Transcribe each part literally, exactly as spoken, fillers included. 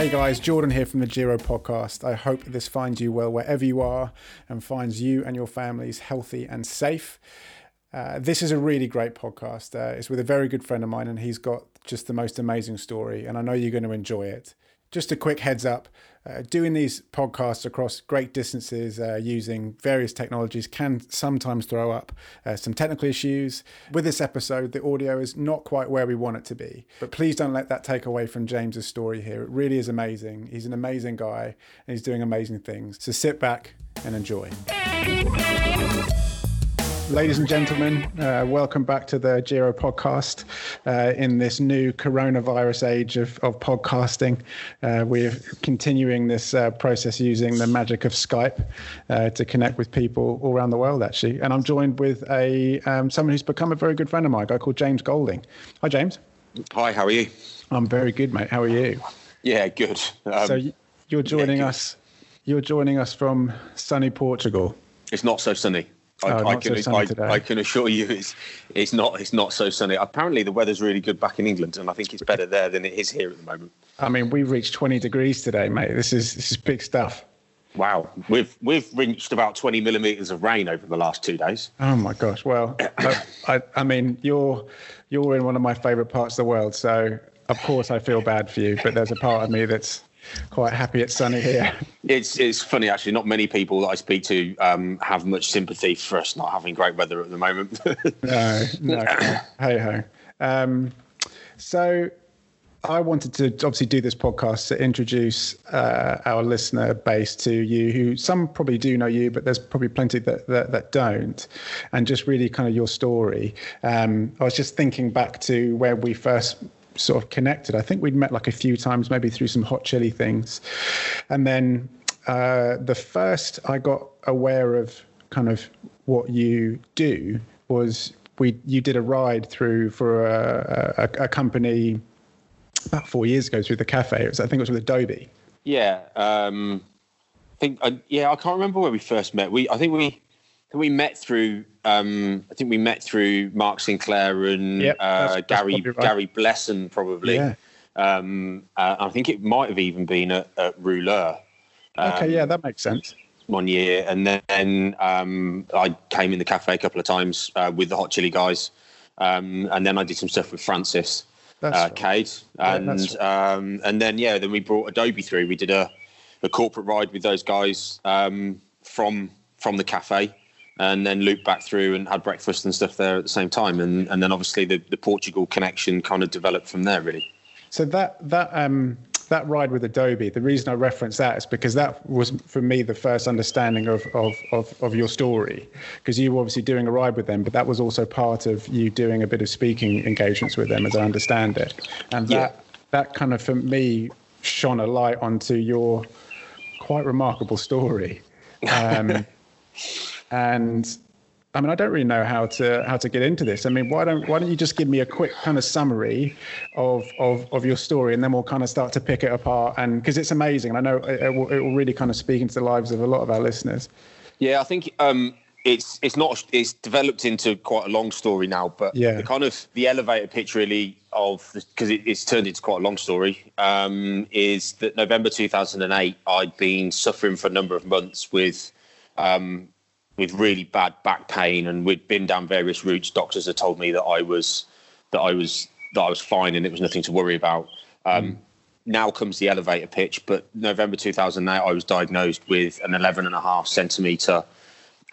Hey guys, Jordan here from the Jiro podcast. I hope this finds you well wherever you are and finds you and your families healthy and safe. Uh, this is a really great podcast. Uh, it's with a very good friend of mine and he's got just the most amazing story and I know you're going to enjoy it. Just a quick heads up, uh, doing these podcasts across great distances uh, using various technologies can sometimes throw up uh, some technical issues. With this episode, the audio is not quite where we want it to be, but please don't let that take away from James's story here. It really is amazing. He's an amazing guy and he's doing amazing things. So sit back and enjoy. Ladies and gentlemen, uh, welcome back to the Jiro podcast uh, in this new coronavirus age of, of podcasting. Uh, we're continuing this uh, process using the magic of Skype uh, to connect with people all around the world, actually. And I'm joined with a um, someone who's become a very good friend of mine, a guy called James Golding. Hi, James. Hi, how are you? I'm very good, mate. How are you? Yeah, good. Um, so you're joining yeah, us. You're joining us from sunny Portugal. It's not so sunny. I, oh, I, can, so I, I can assure you it's it's not it's not so sunny. Apparently the weather's really good back in England and I think it's better there than it is here at the moment. I mean, we've reached twenty degrees today, mate. This is this is big stuff. Wow. We've we've reached about twenty millimetres of rain over the last two days. Oh my gosh. Well, I, I I mean, you're you're in one of my favourite parts of the world, so of course I feel bad for you, but there's a part of me that's quite happy it's sunny here. It's it's funny, actually. Not many people that I speak to um, have much sympathy for us not having great weather at the moment. no, no. Hey-ho. Um, so I wanted to obviously do this podcast to introduce uh, our listener base to you, who some probably do know you, but there's probably plenty that that, that don't, and just really kind of your story. Um, I was just thinking back to where we first sort of connected. I think we'd met like a few times, maybe through some Hot Chili things. And then uh, the first I got aware of kind of what you do was we you did a ride through for a, a, a company about four years ago through the cafe. It was, I think it was with Adobe. Yeah. Um, I think, I, yeah, I can't remember where we first met. We, I think we, we met through, um, I think we met through Mark Sinclair and yep, that's, uh, Gary that's probably right. Gary Blessen, probably. Yeah. Um, uh, I think it might have even been at, at Rouleur. Um, okay, yeah, that makes sense. One year. And then um, I came in the cafe a couple of times uh, with the Hot Chili guys. Um, and then I did some stuff with Francis that's uh, right. Cade. And, yeah, that's right. um, and then, yeah, then we brought Adobe through. We did a, a corporate ride with those guys um, from from the cafe. And then looped back through and had breakfast and stuff there at the same time. And and then obviously the, the Portugal connection kind of developed from there, really. So that that um that ride with Adobe, the reason I reference that is because that was for me the first understanding of of of, of your story, because you were obviously doing a ride with them, but that was also part of you doing a bit of speaking engagements with them, as I understand it. And that yeah. that kind of for me shone a light onto your quite remarkable story. Um And I mean, I don't really know how to how to get into this. I mean, why don't why don't you just give me a quick kind of summary of of, of your story, and then we'll kind of start to pick it apart. And because it's amazing, and I know it, it, will, it will really kind of speak into the lives of a lot of our listeners. Yeah, I think um, it's it's not it's developed into quite a long story now, but yeah. the kind of the elevator pitch really of because it, it's turned into quite a long story um, is that November two thousand eight, I'd been suffering for a number of months with. Um, with really bad back pain, and we'd been down various routes. Doctors had told me that I was, that I was, that I was fine and it was nothing to worry about. Um, mm. Now comes the elevator pitch, but November two thousand eight, I was diagnosed with an eleven and a half centimeter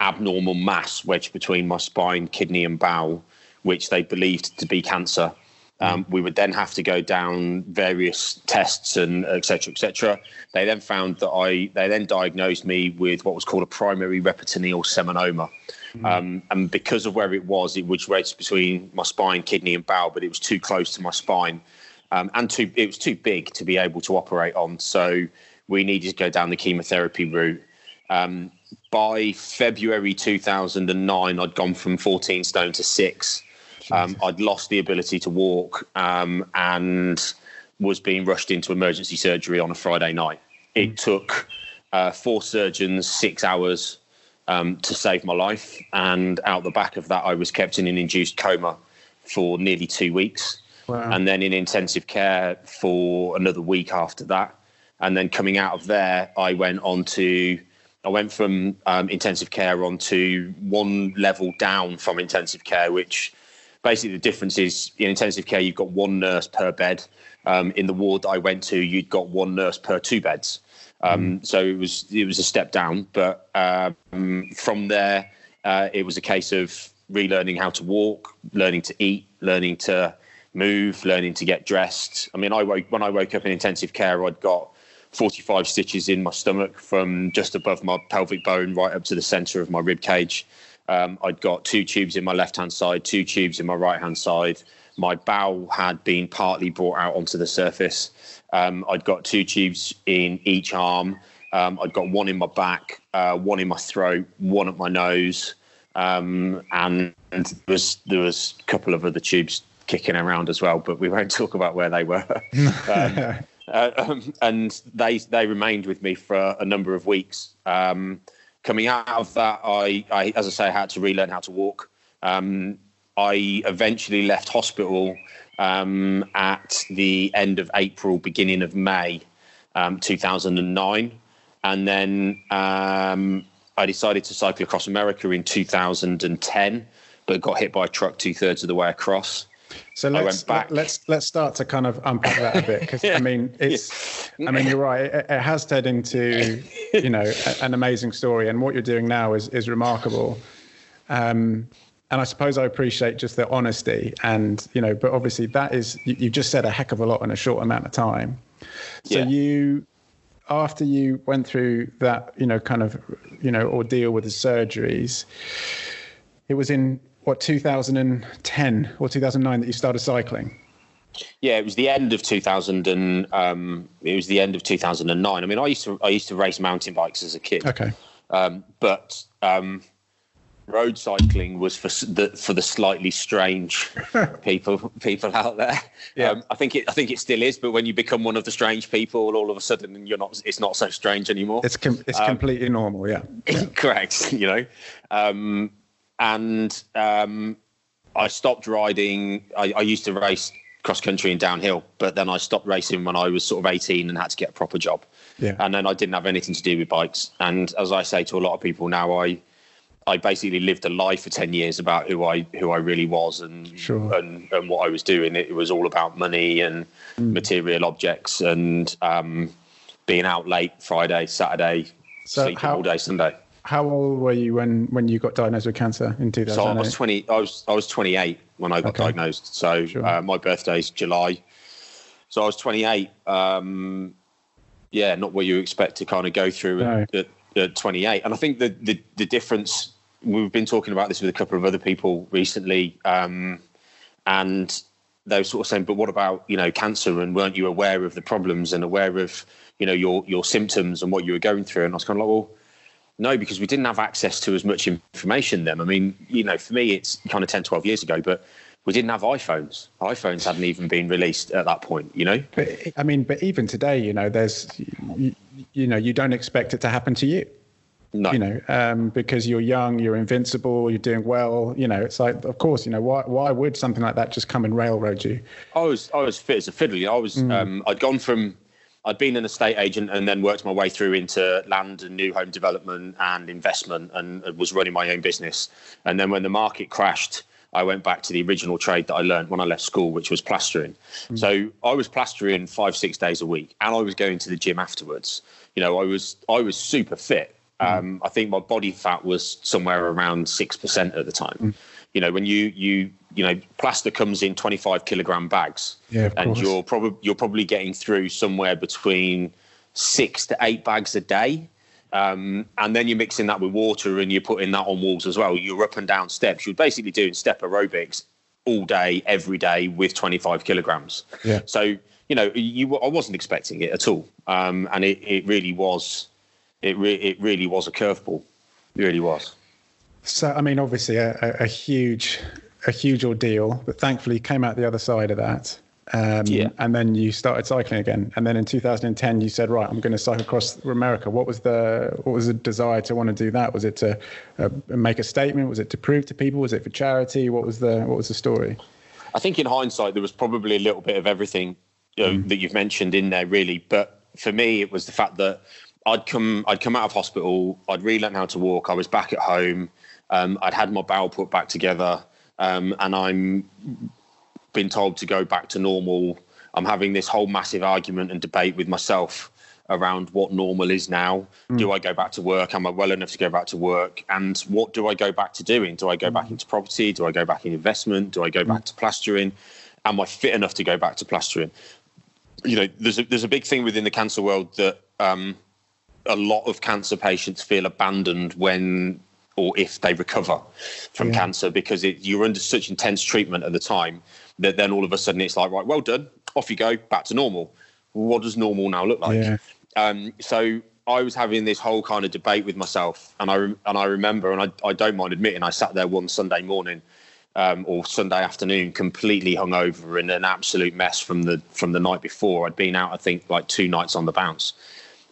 abnormal mass wedged between my spine, kidney and bowel, which they believed to be cancer. Um, we would then have to go down various tests and et cetera, et cetera. They then found that I, they then diagnosed me with what was called a primary repertoneal seminoma. Mm. Um, and because of where it was, it was wedged between my spine, kidney and bowel, but it was too close to my spine um, and too, it was too big to be able to operate on. So we needed to go down the chemotherapy route. Um, by February two thousand nine, I'd gone from fourteen stone to six. Um, I'd lost the ability to walk um, and was being rushed into emergency surgery on a Friday night. It took uh, four surgeons, six hours um, to save my life. And out the back of that, I was kept in an induced coma for nearly two weeks. Wow. And then in intensive care for another week after that. And then coming out of there, I went on to, I went from um, intensive care on to one level down from intensive care, which basically the difference is in intensive care, you've got one nurse per bed. Um, in the ward that I went to, you'd got one nurse per two beds. Um, mm. So it was, it was a step down. But um, from there, uh, it was a case of relearning how to walk, learning to eat, learning to move, learning to get dressed. I mean, I woke, when I woke up in intensive care, I'd got forty-five stitches in my stomach from just above my pelvic bone right up to the center of my rib cage. Um, I'd got two tubes in my left-hand side, two tubes in my right-hand side. My bowel had been partly brought out onto the surface. Um, I'd got two tubes in each arm. Um, I'd got one in my back, uh, one in my throat, one up my nose. Um, and there was, there was a couple of other tubes kicking around as well, but we won't talk about where they were. um, Uh, um, and they they remained with me for a number of weeks. Um, coming out of that, I, I, as I say, had to relearn how to walk. Um, I eventually left hospital um, at the end of April, beginning of May, um, two thousand nine. And then um, I decided to cycle across America in two thousand ten, but got hit by a truck two thirds of the way across. So let's let's let's start to kind of unpack that a bit, because yeah. I mean it's yeah. I mean you're right, it, it has turned into you know a, an amazing story, and what you're doing now is is remarkable. Um, and I suppose I appreciate just the honesty, and you know, but obviously that is you, you've just said a heck of a lot in a short amount of time. So yeah. you after you went through that you know kind of you know ordeal with the surgeries, it was in. What, two thousand ten or two thousand nine that you started cycling? Yeah, it was the end of two thousand and um, it was the end of two thousand nine. I mean, I used to I used to race mountain bikes as a kid. Okay, um, but um, road cycling was for the for the slightly strange people people out there. Yeah, um, I think it I think it still is. But when you become one of the strange people, all of a sudden you're not. It's not so strange anymore. It's com- it's um, completely normal. Yeah, yeah. Correct. You know. Um, And um, I stopped riding. I, I used to race cross country and downhill, but then I stopped racing when I was sort of eighteen and had to get a proper job. Yeah. And then I didn't have anything to do with bikes. And as I say to a lot of people now, I I basically lived a lie for ten years about who I who I really was and sure. and, and what I was doing. It was all about money and mm. material objects and um, being out late Friday, Saturday, so sleeping how- all day Sunday. How old were you when, when you got diagnosed with cancer in two thousand eight? So I was twenty. I was I was twenty-eight when I got okay. diagnosed. So sure. uh, my birthday's July. So I was twenty-eight. Um, yeah, not what you expect to kind of go through no. at, at, at twenty-eight. And I think the, the the difference. We've been talking about this with a couple of other people recently, um, and they were sort of saying, "But what about you know cancer? And weren't you aware of the problems and aware of you know your your symptoms and what you were going through?" And I was kind of like, "Well." No, because we didn't have access to as much information then. I mean, you know, for me, it's kind of ten, twelve years ago, but we didn't have iPhones. iPhones hadn't even been released at that point, you know? But, I mean, but even today, you know, there's, you, you know, you don't expect it to happen to you. No. You know, um, because you're young, you're invincible, you're doing well. You know, it's like, of course, you know, why why would something like that just come and railroad you? I was, I was fit as a fiddle. I was, mm. um, I'd gone from... I'd been an estate agent and then worked my way through into land and new home development and investment and was running my own business. And then when the market crashed, I went back to the original trade that I learned when I left school, which was plastering. Mm-hmm. So I was plastering five, six days a week and I was going to the gym afterwards. You know, I was I was super fit. Mm-hmm. Um, I think my body fat was somewhere around six percent at the time. Mm-hmm. You know, when you, you, you know, plaster comes in twenty-five kilogram bags yeah, and course. you're probably, you're probably getting through somewhere between six to eight bags a day. Um, and then you're mixing that with water and you're putting that on walls as well. You're up and down steps. You're basically doing step aerobics all day, every day with twenty-five kilograms. Yeah. So, you know, you, I wasn't expecting it at all. Um, and it, it really was, it re- it really was a curveball. It really was. So, I mean, obviously a, a huge, a huge ordeal, but thankfully you came out the other side of that. Um, yeah. And then you started cycling again. And then in two thousand ten, you said, right, I'm going to cycle across America. What was the, what was the desire to want to do that? Was it to uh, make a statement? Was it to prove to people? Was it for charity? What was the, what was the story? I think in hindsight, there was probably a little bit of everything you know, mm. that you've mentioned in there really, but for me, it was the fact that I'd come, I'd come out of hospital. I'd relearned how to walk. I was back at home. Um, I'd had my bowel put back together, um, and I'm been told to go back to normal. I'm having this whole massive argument and debate with myself around what normal is now. Mm. Do I go back to work? Am I well enough to go back to work? And what do I go back to doing? Do I go back into property? Do I go back in investment? Do I go back to plastering? Am I fit enough to go back to plastering? You know, there's a, there's a big thing within the cancer world that um, a lot of cancer patients feel abandoned when or if they recover from yeah. cancer, because it, you're under such intense treatment at the time that then all of a sudden it's like, right, well done, off you go, back to normal. What does normal now look like? Yeah. Um, so I was having this whole kind of debate with myself, and I and I remember, and I, I don't mind admitting, I sat there one Sunday morning um, or Sunday afternoon, completely hungover and an absolute mess from the from the night before. I'd been out, I think, like two nights on the bounce.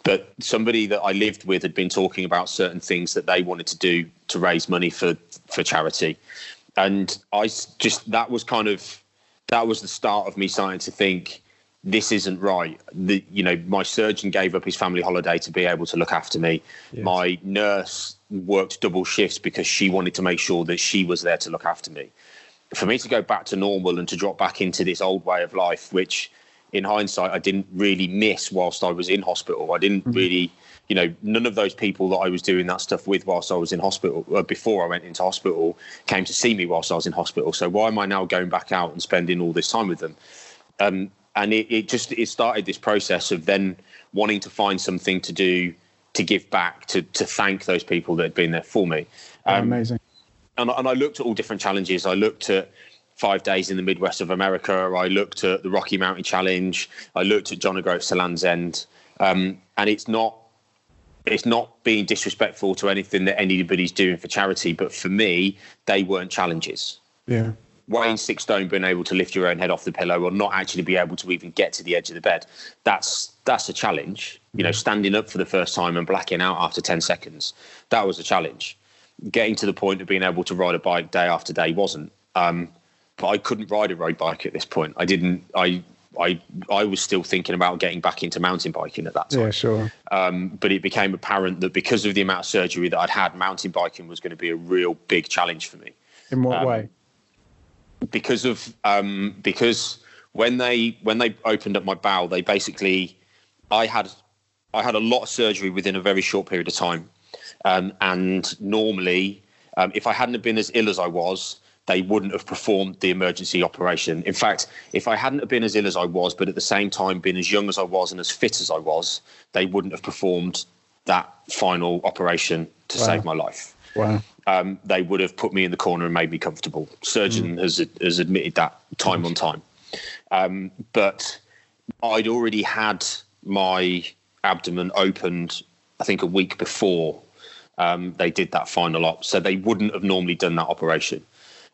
But somebody that I lived with had been talking about certain things that they wanted to do to raise money for for charity, and I just that was kind of that was the start of me starting to think, this isn't right. The, you know, my surgeon gave up his family holiday to be able to look after me. Yes. My nurse worked double shifts because she wanted to make sure that she was there to look after me. For me to go back to normal and to drop back into this old way of life, which in hindsight, I didn't really miss whilst I was in hospital. I didn't mm-hmm. really, you know, none of those people that I was doing that stuff with whilst I was in hospital, uh, before I went into hospital, came to see me whilst I was in hospital. So why am I now going back out and spending all this time with them? Um, And it, it just it started this process of then wanting to find something to do, to give back, to to thank those people that had been there for me. Um, Amazing. And, and I looked at all different challenges. I looked at five days in the Midwest of America. I looked at the Rocky Mountain Challenge. I looked at John O'Groats to Land's End. Um, and it's not it's not being disrespectful to anything that anybody's doing for charity, but for me, they weren't challenges. Yeah. Weighing six stone, being able to lift your own head off the pillow, or not actually be able to even get to the edge of the bed, that's that's a challenge. You know, standing up for the first time and blacking out after ten seconds, that was a challenge. Getting to the point of being able to ride a bike day after day wasn't. Um, but I couldn't ride a road bike at this point. I didn't, I I I was still thinking about getting back into mountain biking at that time. Yeah, sure. Um, but it became apparent that because of the amount of surgery that I'd had, mountain biking was going to be a real big challenge for me. In what um, way? Because of um, because when they when they opened up my bowel, they basically I had I had a lot of surgery within a very short period of time, um, and normally um, if I hadn't have been as ill as I was, they wouldn't have performed the emergency operation. In fact, if I hadn't have been as ill as I was, but at the same time been as young as I was and as fit as I was, they wouldn't have performed that final operation to wow. save my life. Wow. Um, they would have put me in the corner and made me comfortable. Surgeon mm. has has admitted that time on time. Um, but I'd already had my abdomen opened, I think, a week before um, they did that final op. So they wouldn't have normally done that operation.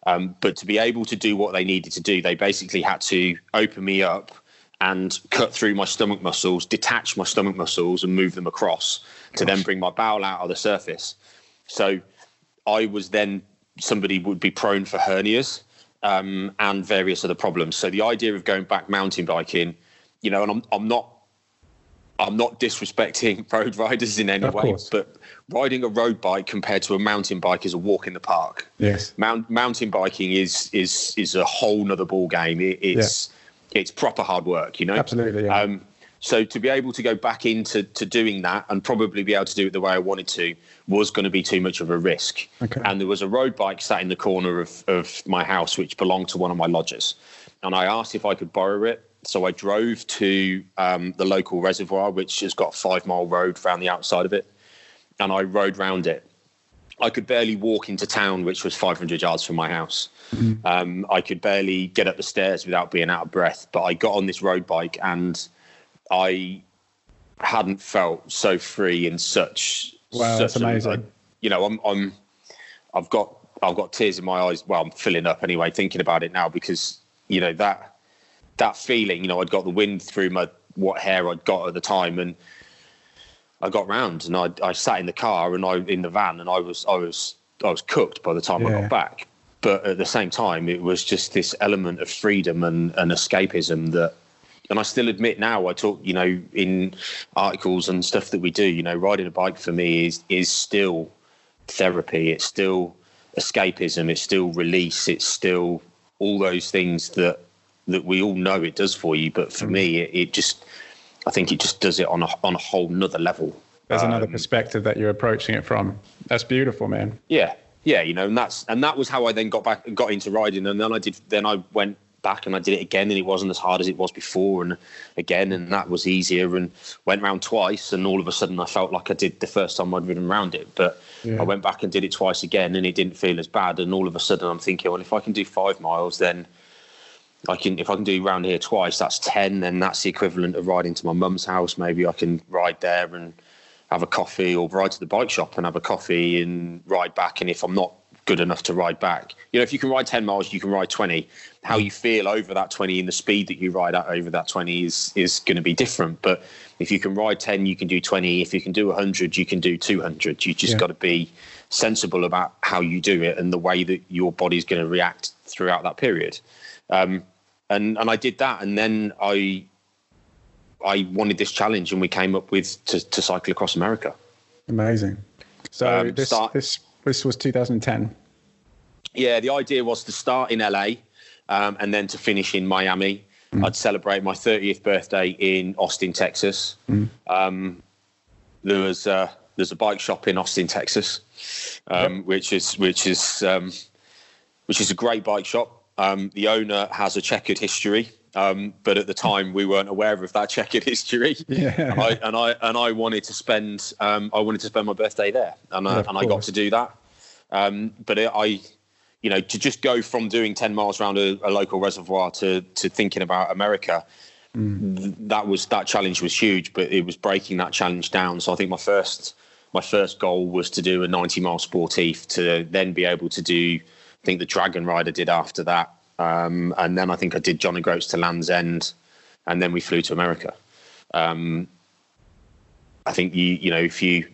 Um, but to be able to do what they needed to do, they basically had to open me up and cut through my stomach muscles, detach my stomach muscles and move them across to Gosh. then bring my bowel out of the surface. So I was then somebody would be prone for hernias um, and various other problems. So the idea of going back mountain biking, you know, and I'm I'm not I'm not disrespecting road riders in any of way, course. But riding a road bike compared to a mountain bike is a walk in the park. Yes, Mount, mountain biking is is is a whole nother ball game. It, it's yeah. it's proper hard work, you know. Absolutely. Yeah. Um, So to be able to go back into to doing that and probably be able to do it the way I wanted to was going to be too much of a risk. Okay. And there was a road bike sat in the corner of, of my house, which belonged to one of my lodgers. And I asked if I could borrow it. So I drove to um, the local reservoir, which has got a five mile road around the outside of it. And I rode round it. I could barely walk into town, which was five hundred yards from my house. Mm-hmm. Um, I could barely get up the stairs without being out of breath. But I got on this road bike and I hadn't felt so free in such. Wow, such that's amazing. A, you know, I'm, I'm, I've got, I've got tears in my eyes. Well, I'm filling up anyway, thinking about it now because you know that, that feeling. You know, I'd got the wind through my what hair I'd got at the time, and I got round and I, I sat in the car and I in the van, and I was, I was, I was cooked by the time yeah. I got back. But at the same time, it was just this element of freedom and, and escapism that. and I still admit now, I talk, you know, in articles and stuff that we do, you know, riding a bike for me is is still therapy. It's still escapism. It's still release. It's still all those things that that we all know it does for you. But for me, it, it just, I think it just does it on a, on a whole nother level. There's um, another perspective that you're approaching it from. That's beautiful, man. Yeah. Yeah. You know, and that's, and that was how I then got back and got into riding. And then I did, then I went back and I did it again, and it wasn't as hard as it was before. And again, and that was easier, and went round twice. And all of a sudden I felt like I did the first time I'd ridden round it, but yeah. I went back and did it twice again, and it didn't feel as bad. And all of a sudden I'm thinking, well, if I can do five miles, then I can, if I can do round here twice, that's ten. Then that's the equivalent of riding to my mum's house. Maybe I can ride there and have a coffee, or ride to the bike shop and have a coffee and ride back. And if I'm not good enough to ride back, you know, if you can ride ten miles, you can ride twenty. How you feel over that twenty and the speed that you ride at over that twenty is, is going to be different. But if you can ride ten, you can do twenty. If you can do one hundred, you can do two hundred. You just yeah. got to be sensible about how you do it and the way that your body's going to react throughout that period. Um, And and I did that, and then I I wanted this challenge, and we came up with to, to cycle across America. Amazing. So um, this start, this this was two thousand ten. Yeah, the idea was to start in L A, um, and then to finish in Miami. Mm. I'd celebrate my thirtieth birthday in Austin, Texas. Mm. Um, there was uh, there's a bike shop in Austin, Texas, um, yep. which is which is um, which is a great bike shop. Um, the owner has a checkered history, um, but at the time we weren't aware of that checkered history. Yeah. And, I, and I and I wanted to spend um, I wanted to spend my birthday there, and I, yeah, and I got to do that. Um, but it, I, you know, to just go from doing ten miles around a, a local reservoir to to thinking about America, mm. th- that was that challenge was huge. But it was breaking that challenge down. So I think my first my first goal was to do a ninety mile sportif, to then be able to do. I think the Dragon Rider did after that. Um, and then I think I did John O'Groats to Land's End, and then we flew to America. Um, I think, you you know, if you...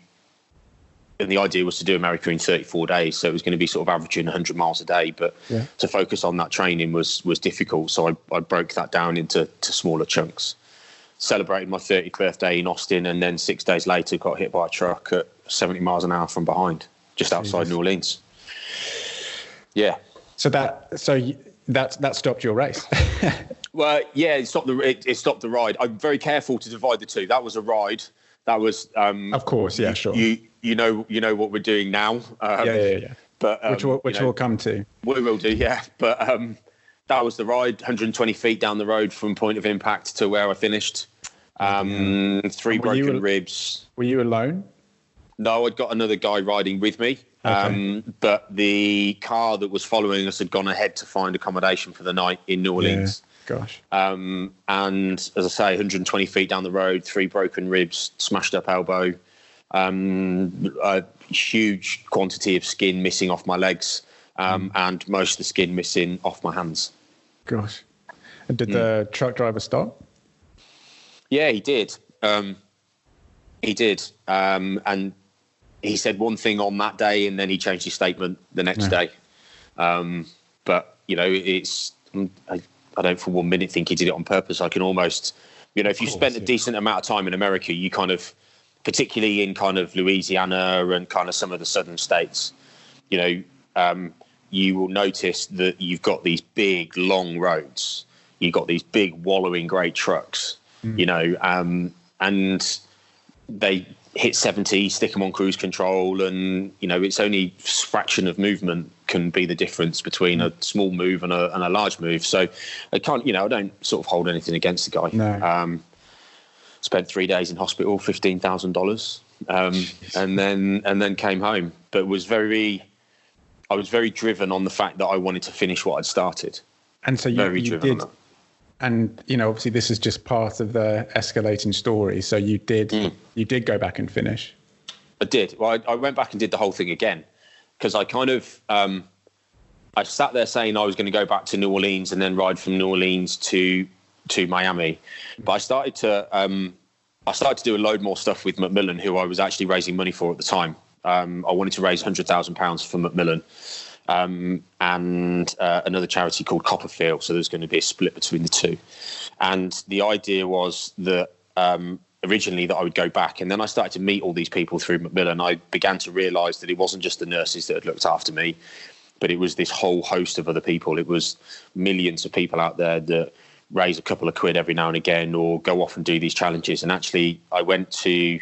And the idea was to do America in thirty-four days. So it was going to be sort of averaging one hundred miles a day. But yeah. to focus on that training was was difficult. So I, I broke that down into to smaller chunks. Celebrated my thirtieth birthday in Austin, and then six days later got hit by a truck at seventy miles an hour from behind, just outside Jesus. New Orleans. Yeah. So that so that that stopped your race. Well, yeah, it stopped the it, it stopped the ride. I'm very careful to divide the two. That was a ride. That was um, of course, yeah, sure. You you know you know what we're doing now. Um, yeah, yeah, yeah. But um, which we'll, which you know, we'll come to. We will do, yeah. But um, that was the ride. one hundred twenty feet down the road from point of impact to where I finished. Um, yeah. Three broken you, ribs. Were you alone? No, I'd got another guy riding with me. Okay. Um, but the car that was following us had gone ahead to find accommodation for the night in New Orleans. Yeah, gosh. Um, and as I say, one hundred twenty feet down the road, three broken ribs, smashed up elbow, um, a huge quantity of skin missing off my legs, um, mm. and most of the skin missing off my hands. Gosh. And did mm. the truck driver stop? Yeah, he did. Um, he did. Um, and he said one thing on that day, and then he changed his statement the next yeah. day. Um, but, you know, it's I, I don't for one minute think he did it on purpose. I can almost, you know, if you spent a decent amount of time in America, you kind of, particularly in kind of Louisiana and kind of some of the southern states, you know, um, you will notice that you've got these big, long roads. You've got these big, wallowing grey trucks, mm. you know, um, and they... hit seventy, stick them on cruise control, and you know it's only fraction of movement can be the difference between a small move and a and a large move. So I can't, you know, I don't sort of hold anything against the guy. No. Um, spent three days in hospital, fifteen thousand um, dollars, and then and then came home. But was very, I was very driven on the fact that I wanted to finish what I'd started. And so you, very you driven did. On that. And, you know, obviously this is just part of the escalating story. So you did mm. you did go back and finish. I did. Well, I, I went back and did the whole thing again, because I kind of um, I sat there saying I was going to go back to New Orleans and then ride from New Orleans to to Miami. But I started to um, I started to do a load more stuff with Macmillan, who I was actually raising money for at the time. Um, I wanted to raise one hundred thousand pounds for Macmillan. um, and uh, another charity called Copperfield. So there's going to be a split between the two. And the idea was that um, originally that I would go back. And then I started to meet all these people through Macmillan. I began to realise that it wasn't just the nurses that had looked after me, but it was this whole host of other people. It was millions of people out there that raise a couple of quid every now and again or go off and do these challenges. And actually I went to,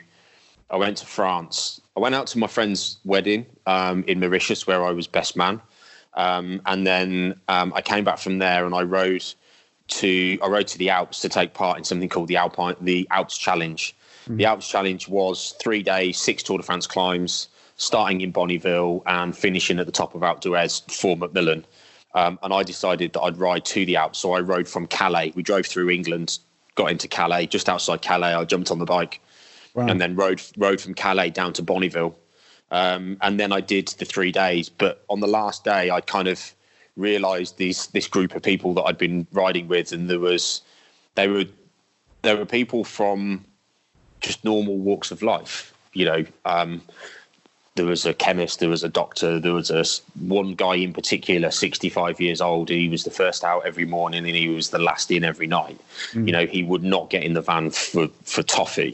I went to France. I went out to my friend's wedding um, in Mauritius, where I was best man. Um, and then um, I came back from there and I rode to, I rode to the Alps to take part in something called the Alpine, the Alps Challenge. Mm. The Alps Challenge was three days, six Tour de France climbs, starting in Bonneville and finishing at the top of Alpe d'Huez for Macmillan. Um, and I decided that I'd ride to the Alps. So I rode from Calais. We drove through England, got into Calais. Just outside Calais, I jumped on the bike. Wow. And then rode, rode from Calais down to Bonneville. Um, and then I did the three days. But on the last day, I kind of realised these this group of people that I'd been riding with. And there was, they were, there were people from just normal walks of life, you know, um, there was a chemist, there was a doctor, there was a, one guy in particular, sixty-five years old. He was the first out every morning and he was the last in every night. Mm. You know, he would not get in the van for, for toffee.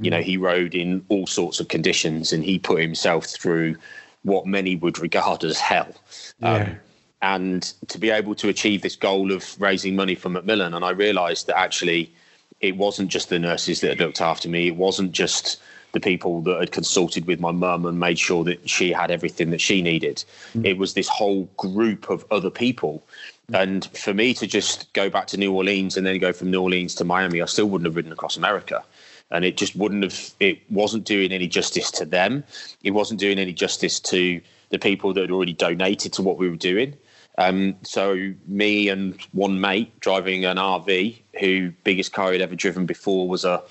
Mm. You know, he rode in all sorts of conditions and he put himself through what many would regard as hell. Yeah. Um, and to be able to achieve this goal of raising money for Macmillan, and I realised that actually it wasn't just the nurses that had looked after me. It wasn't just the people that had consulted with my mum and made sure that she had everything that she needed. Mm. It was this whole group of other people. Mm. And for me to just go back to New Orleans and then go from New Orleans to Miami, I still wouldn't have ridden across America. And it just wouldn't have, it wasn't doing any justice to them. It wasn't doing any justice to the people that had already donated to what we were doing. Um, so me and one mate driving an R V, who biggest car he'd ever driven before was a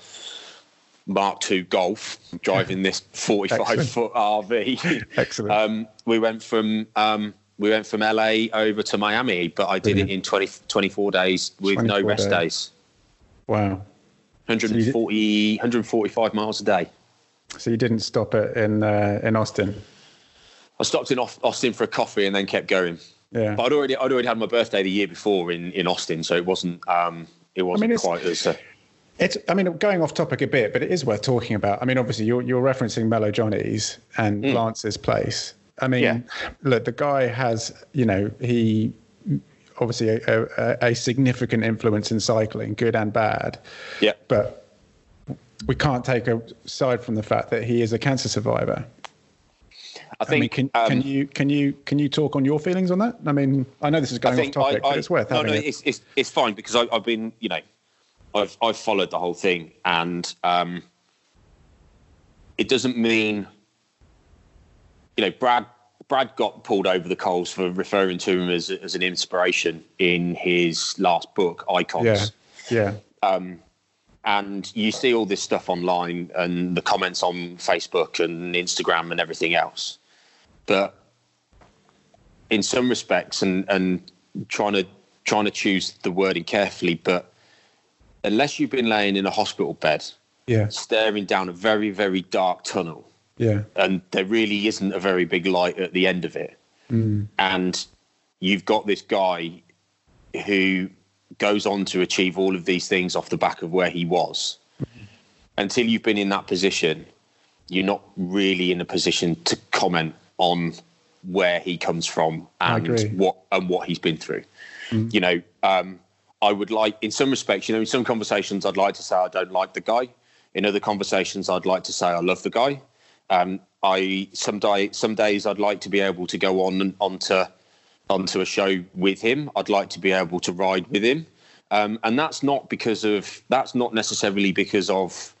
Mark two Golf, driving this forty-five foot R V. Excellent. Um, we went from um, we went from L A over to Miami, but I did Brilliant. it in twenty, twenty-four days with twenty-four no rest days. days. Wow. one hundred forty, one hundred forty-five miles a day. So you didn't stop it in uh, in Austin? I stopped in Austin for a coffee and then kept going. Yeah. But I'd already I'd already had my birthday the year before in, in Austin, so it wasn't um, it wasn't I mean, quite as. Uh, It's, I mean, going off topic a bit, but it is worth talking about. I mean, obviously, you're, you're referencing Mellow Johnny's and mm. Lance's place. I mean, yeah. look, the guy has, you know, he obviously a, a, a significant influence in cycling, good and bad. Yeah. But we can't take aside from the fact that he is a cancer survivor. I think. I mean, can, um, can you can you can you talk on your feelings on that? I mean, I know this is going off topic, I, I, but it's worth. No, having no, it's, it's it's fine because I, I've been, you know. I've, I've followed the whole thing, and um, it doesn't mean, you know, Brad Brad got pulled over the coals for referring to him as, as an inspiration in his last book, Icons. Yeah, yeah. Um, and you see all this stuff online and the comments on Facebook and Instagram and everything else. But in some respects, and, and trying to trying to choose the wording carefully, but unless you've been laying in a hospital bed, yeah, staring down a very, very dark tunnel, yeah, and there really isn't a very big light at the end of it. Mm. And you've got this guy who goes on to achieve all of these things off the back of where he was. Mm. Until you've been in that position, you're not really in a position to comment on where he comes from and what and what he's been through. Mm. You know, um, I would like, in some respects, you know, in some conversations, I'd like to say I don't like the guy. In other conversations, I'd like to say I love the guy. Um, I some day, some days I'd like to be able to go on and onto onto a show with him. I'd like to be able to ride with him, um, and that's not because of that's not necessarily because of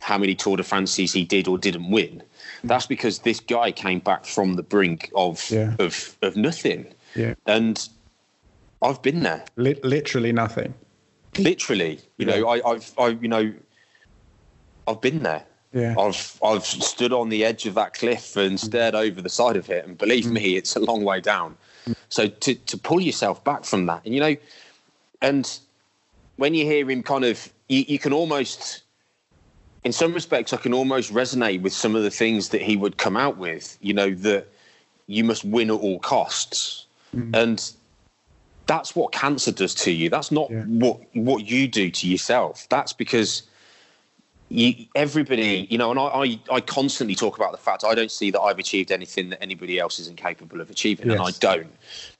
how many Tour de France's he did or didn't win. That's because this guy came back from the brink of yeah. of of nothing, yeah. and. I've been there. Literally nothing. Literally, you yeah. know, I, I've, I, you know, I've been there. Yeah. I've, I've stood on the edge of that cliff and stared mm. over the side of it, and believe mm. me, it's a long way down. Mm. So to to pull yourself back from that, and you know, and when you hear him, kind of, you, you can almost, in some respects, I can almost resonate with some of the things that he would come out with. You know, that you must win at all costs. Mm. And that's what cancer does to you. That's not yeah. what what you do to yourself. That's because you, everybody, you know, and I, I, I constantly talk about the fact I don't see that I've achieved anything that anybody else isn't capable of achieving. Yes. And I don't,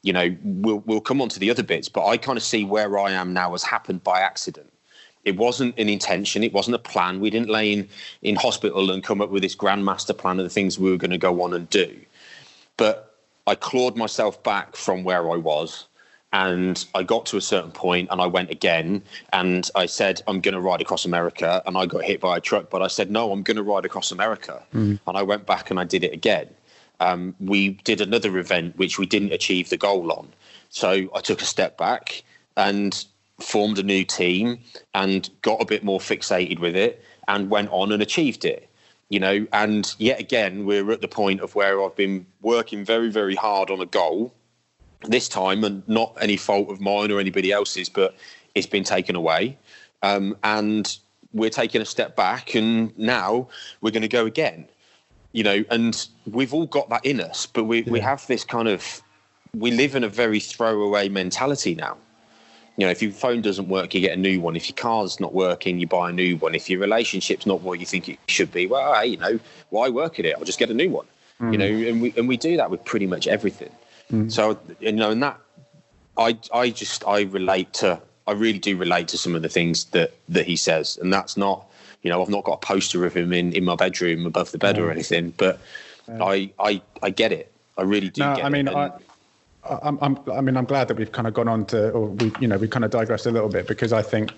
you know, we'll, we'll come on to the other bits, but I kind of see where I am now has happened by accident. It wasn't an intention. It wasn't a plan. We didn't lay in, in hospital and come up with this grand master plan of the things we were going to go on and do. But I clawed myself back from where I was, and I got to a certain point and I went again and I said, I'm going to ride across America, and I got hit by a truck, but I said, no, I'm going to ride across America. Mm. And I went back and I did it again. Um, we did another event, which we didn't achieve the goal on. So I took a step back and formed a new team and got a bit more fixated with it and went on and achieved it, you know. And yet again, we're at the point of where I've been working very, very hard on a goal this time, and not any fault of mine or anybody else's, but it's been taken away. Um, and we're taking a step back, and now we're going to go again, you know, and we've all got that in us, but we, yeah. we have this kind of, we live in a very throwaway mentality now. You know, if your phone doesn't work, you get a new one. If your car's not working, you buy a new one. If your relationship's not what you think it should be, well, hey, you know, why work at it? I'll just get a new one. Mm. You know, and we and we do that with pretty much everything. Mm. So, you know, and that I I just I relate to I really do relate to some of the things that that he says. And that's not, you know, I've not got a poster of him in, in my bedroom above the bed no. or anything, but no. I, I I get it. I really do. No, get I mean, it. And, I. I'm, I'm, I mean, I'm glad that we've kind of gone on to, or we, you know, we kind of digressed a little bit, because I think,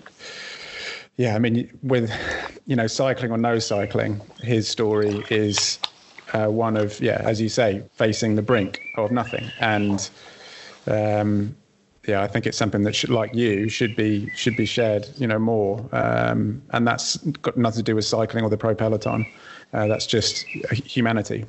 yeah, I mean, with, you know, cycling or no cycling, his story is uh, one of, yeah, as you say, facing the brink of nothing. And, um, yeah, I think it's something that should, like you, should be, should be shared, you know, more. Um, and that's got nothing to do with cycling or the pro peloton. Uh, that's just humanity.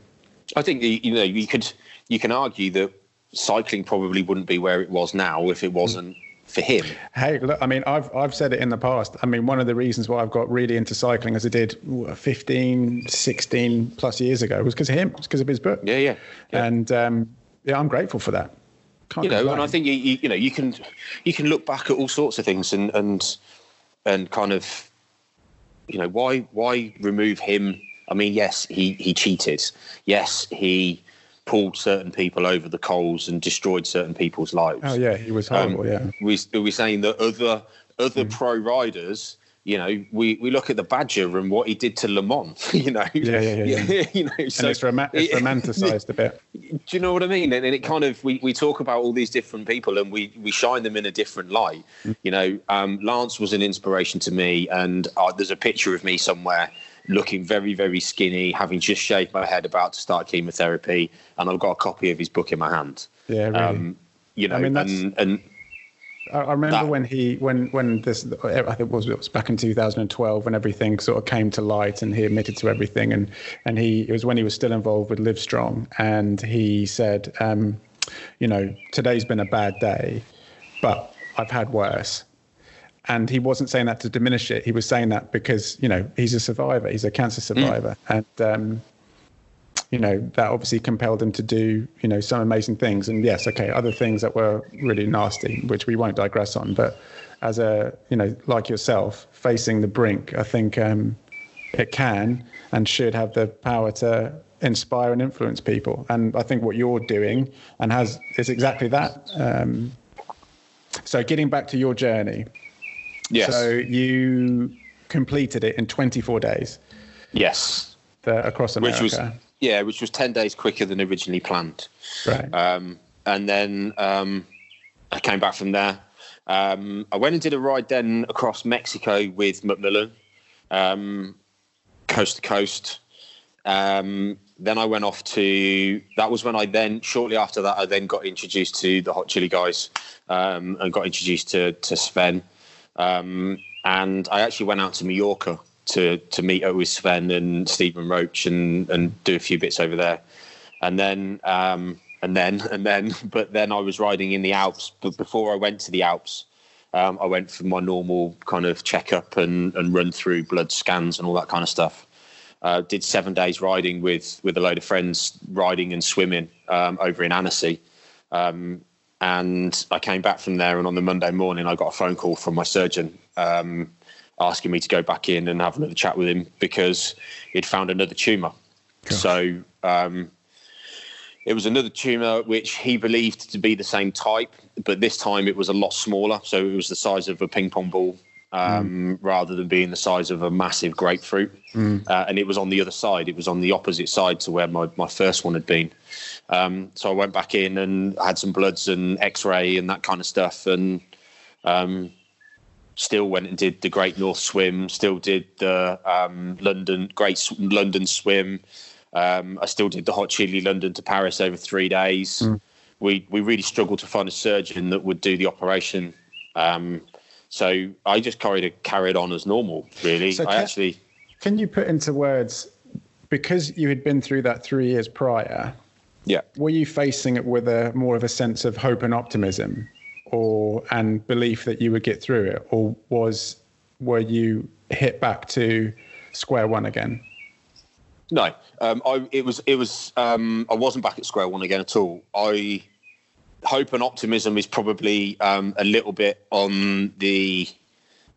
I think, you know, you could, you can argue that cycling probably wouldn't be where it was now if it wasn't for him. Hey, look, I mean, I've I've said it in the past. I mean, one of the reasons why I've got really into cycling as I did fifteen, sixteen plus years ago was because of him. It was because of his book. Yeah, yeah. yeah. And um, yeah, I'm grateful for that. Can't you know, complain. And I think, you, you know, you can you can look back at all sorts of things and and and kind of, you know, why why remove him? I mean, yes, he he cheated. Yes, he pulled certain people over the coals and destroyed certain people's lives. Oh yeah, he was horrible. Um, yeah, we we saying that other other mm. pro riders, you know, we, we look at the Badger and what he did to Le Mans, you know. Yeah, yeah, yeah. yeah. you know, so, and it's, rom- it's romanticised a bit. Do you know what I mean? And, and it kind of, we, we talk about all these different people and we we shine them in a different light. Mm. You know, um, Lance was an inspiration to me, and uh, there's a picture of me somewhere, looking very, very skinny, having just shaved my head, about to start chemotherapy, and I've got a copy of his book in my hand. Yeah, really. Um, you know, I mean, and, and I remember that, when he, when when this, I think it was, it was back in two thousand twelve when everything sort of came to light and he admitted to everything, and and he, it was when he was still involved with Live Strong, and he said, um, you know, today's been a bad day, but I've had worse. And he wasn't saying that to diminish it. He was saying that because, you know, he's a survivor. He's a cancer survivor. Mm. And, um, you know, that obviously compelled him to do, you know, some amazing things. And yes, okay, other things that were really nasty, which we won't digress on. But as a, you know, like yourself, facing the brink, I think um, it can and should have the power to inspire and influence people. And I think what you're doing and has is exactly that. Um, so getting back to your journey. Yes. So you completed it in twenty-four days. Yes. The, across America. Which was, yeah, which was ten days quicker than originally planned. Right. Um, and then um, I came back from there. Um, I went and did a ride then across Mexico with Macmillan, um, coast to coast. Um, then I went off to, that was when I then, shortly after that, I then got introduced to the Hot Chili guys um, and got introduced to, to Sven. Um, and I actually went out to Mallorca to, to meet up with Sven and Stephen Roach and, and do a few bits over there. And then, um, and then, and then, but then I was riding in the Alps, but before I went to the Alps, um, I went for my normal kind of checkup and, and run through blood scans and all that kind of stuff. Uh, did seven days riding with with a load of friends, riding and swimming um, over in Annecy. Um, and I came back from there, and on the Monday morning, I got a phone call from my surgeon um, asking me to go back in and have another chat with him because he'd found another tumour. Gosh. So um, it was another tumour which he believed to be the same type, but this time it was a lot smaller. So it was the size of a ping pong ball. Um, mm. rather than being the size of a massive grapefruit. Mm. Uh, and it was on the other side. It was on the opposite side to where my, my first one had been. Um, so I went back in and had some bloods and x-ray and that kind of stuff. And um, still went and did the Great North Swim, still did the um, London Great London Swim. Um, I still did the Hot Chili London to Paris over three days. Mm. We, we really struggled to find a surgeon that would do the operation. Um So I just carried a, carried on as normal, really. So can, I actually. Can you put into words, because you had been through that three years prior, yeah. were you facing it with a more of a sense of hope and optimism or and belief that you would get through it? Or was were you hit back to square one again? No, um, I, it was it was um, I wasn't back at square one again at all. I. Hope and optimism is probably um, a little bit on the,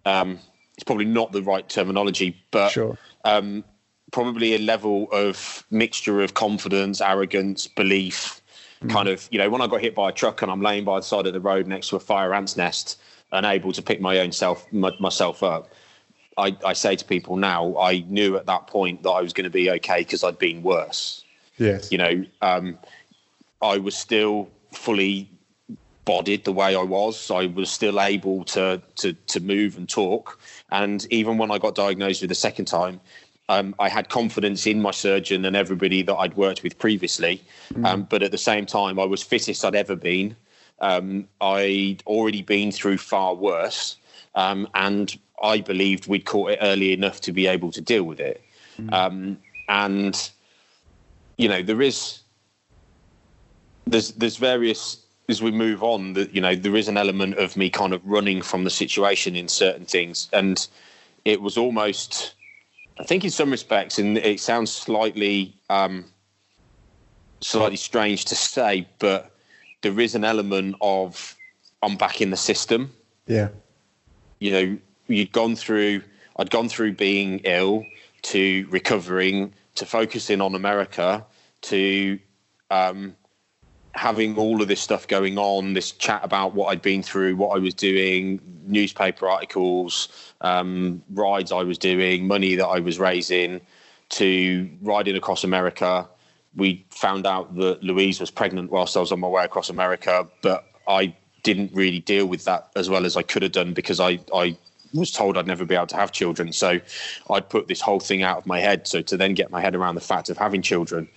um, it's probably not the right terminology, but sure. um, probably a level of mixture of confidence, arrogance, belief, mm. kind of, you know, when I got hit by a truck and I'm laying by the side of the road next to a fire ant's nest, unable to pick my own self, my, myself up. I, I say to people now, I knew at that point that I was going to be okay because I'd been worse. Yes. You know, um, I was still fully bodied the way I was. I was still able to, to, to move and talk. And even when I got diagnosed with the second time, um, I had confidence in my surgeon and everybody that I'd worked with previously. Mm. Um, but at the same time, I was fittest I'd ever been. Um, I'd already been through far worse. Um, and I believed we'd caught it early enough to be able to deal with it. Mm. Um, and, you know, there is... There's there's various, as we move on, that, you know, there is an element of me kind of running from the situation in certain things. And it was almost, I think in some respects, and it sounds slightly, um, slightly strange to say, but there is an element of I'm back in the system. Yeah. You know, you'd gone through, I'd gone through being ill to recovering, to focusing on America, to, um, having all of this stuff going on, this chat about what I'd been through, what I was doing, newspaper articles, um, rides I was doing, money that I was raising, to riding across America. We found out that Louise was pregnant whilst I was on my way across America, but I didn't really deal with that as well as I could have done because I, I was told I'd never be able to have children. So I'd put this whole thing out of my head. So to then get my head around the fact of having children,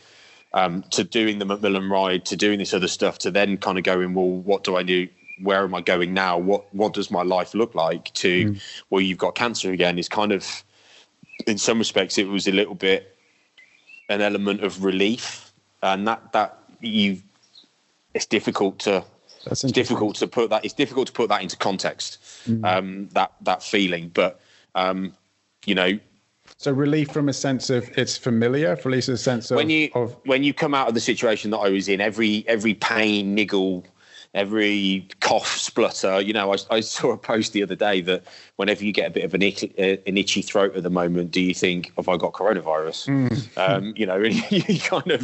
Um, to doing the Macmillan ride, to doing this other stuff, to then kind of going, well, what do I do? Where am I going now? What what does my life look like? To, mm. well, you've got cancer again, is kind of, in some respects, it was a little bit an element of relief. And that, that you, it's difficult to, That's it's difficult to put that, it's difficult to put that into context, mm. um, that, that feeling. But, um, you know, so relief from a sense of it's familiar, for at least a sense of when you of... when you come out of the situation that I was in, every every pain, niggle, every cough, splutter. You know, I, I saw a post the other day that whenever you get a bit of an, itch, an itchy throat at the moment, do you think, have I got coronavirus? Mm. Um, you know, and you kind of,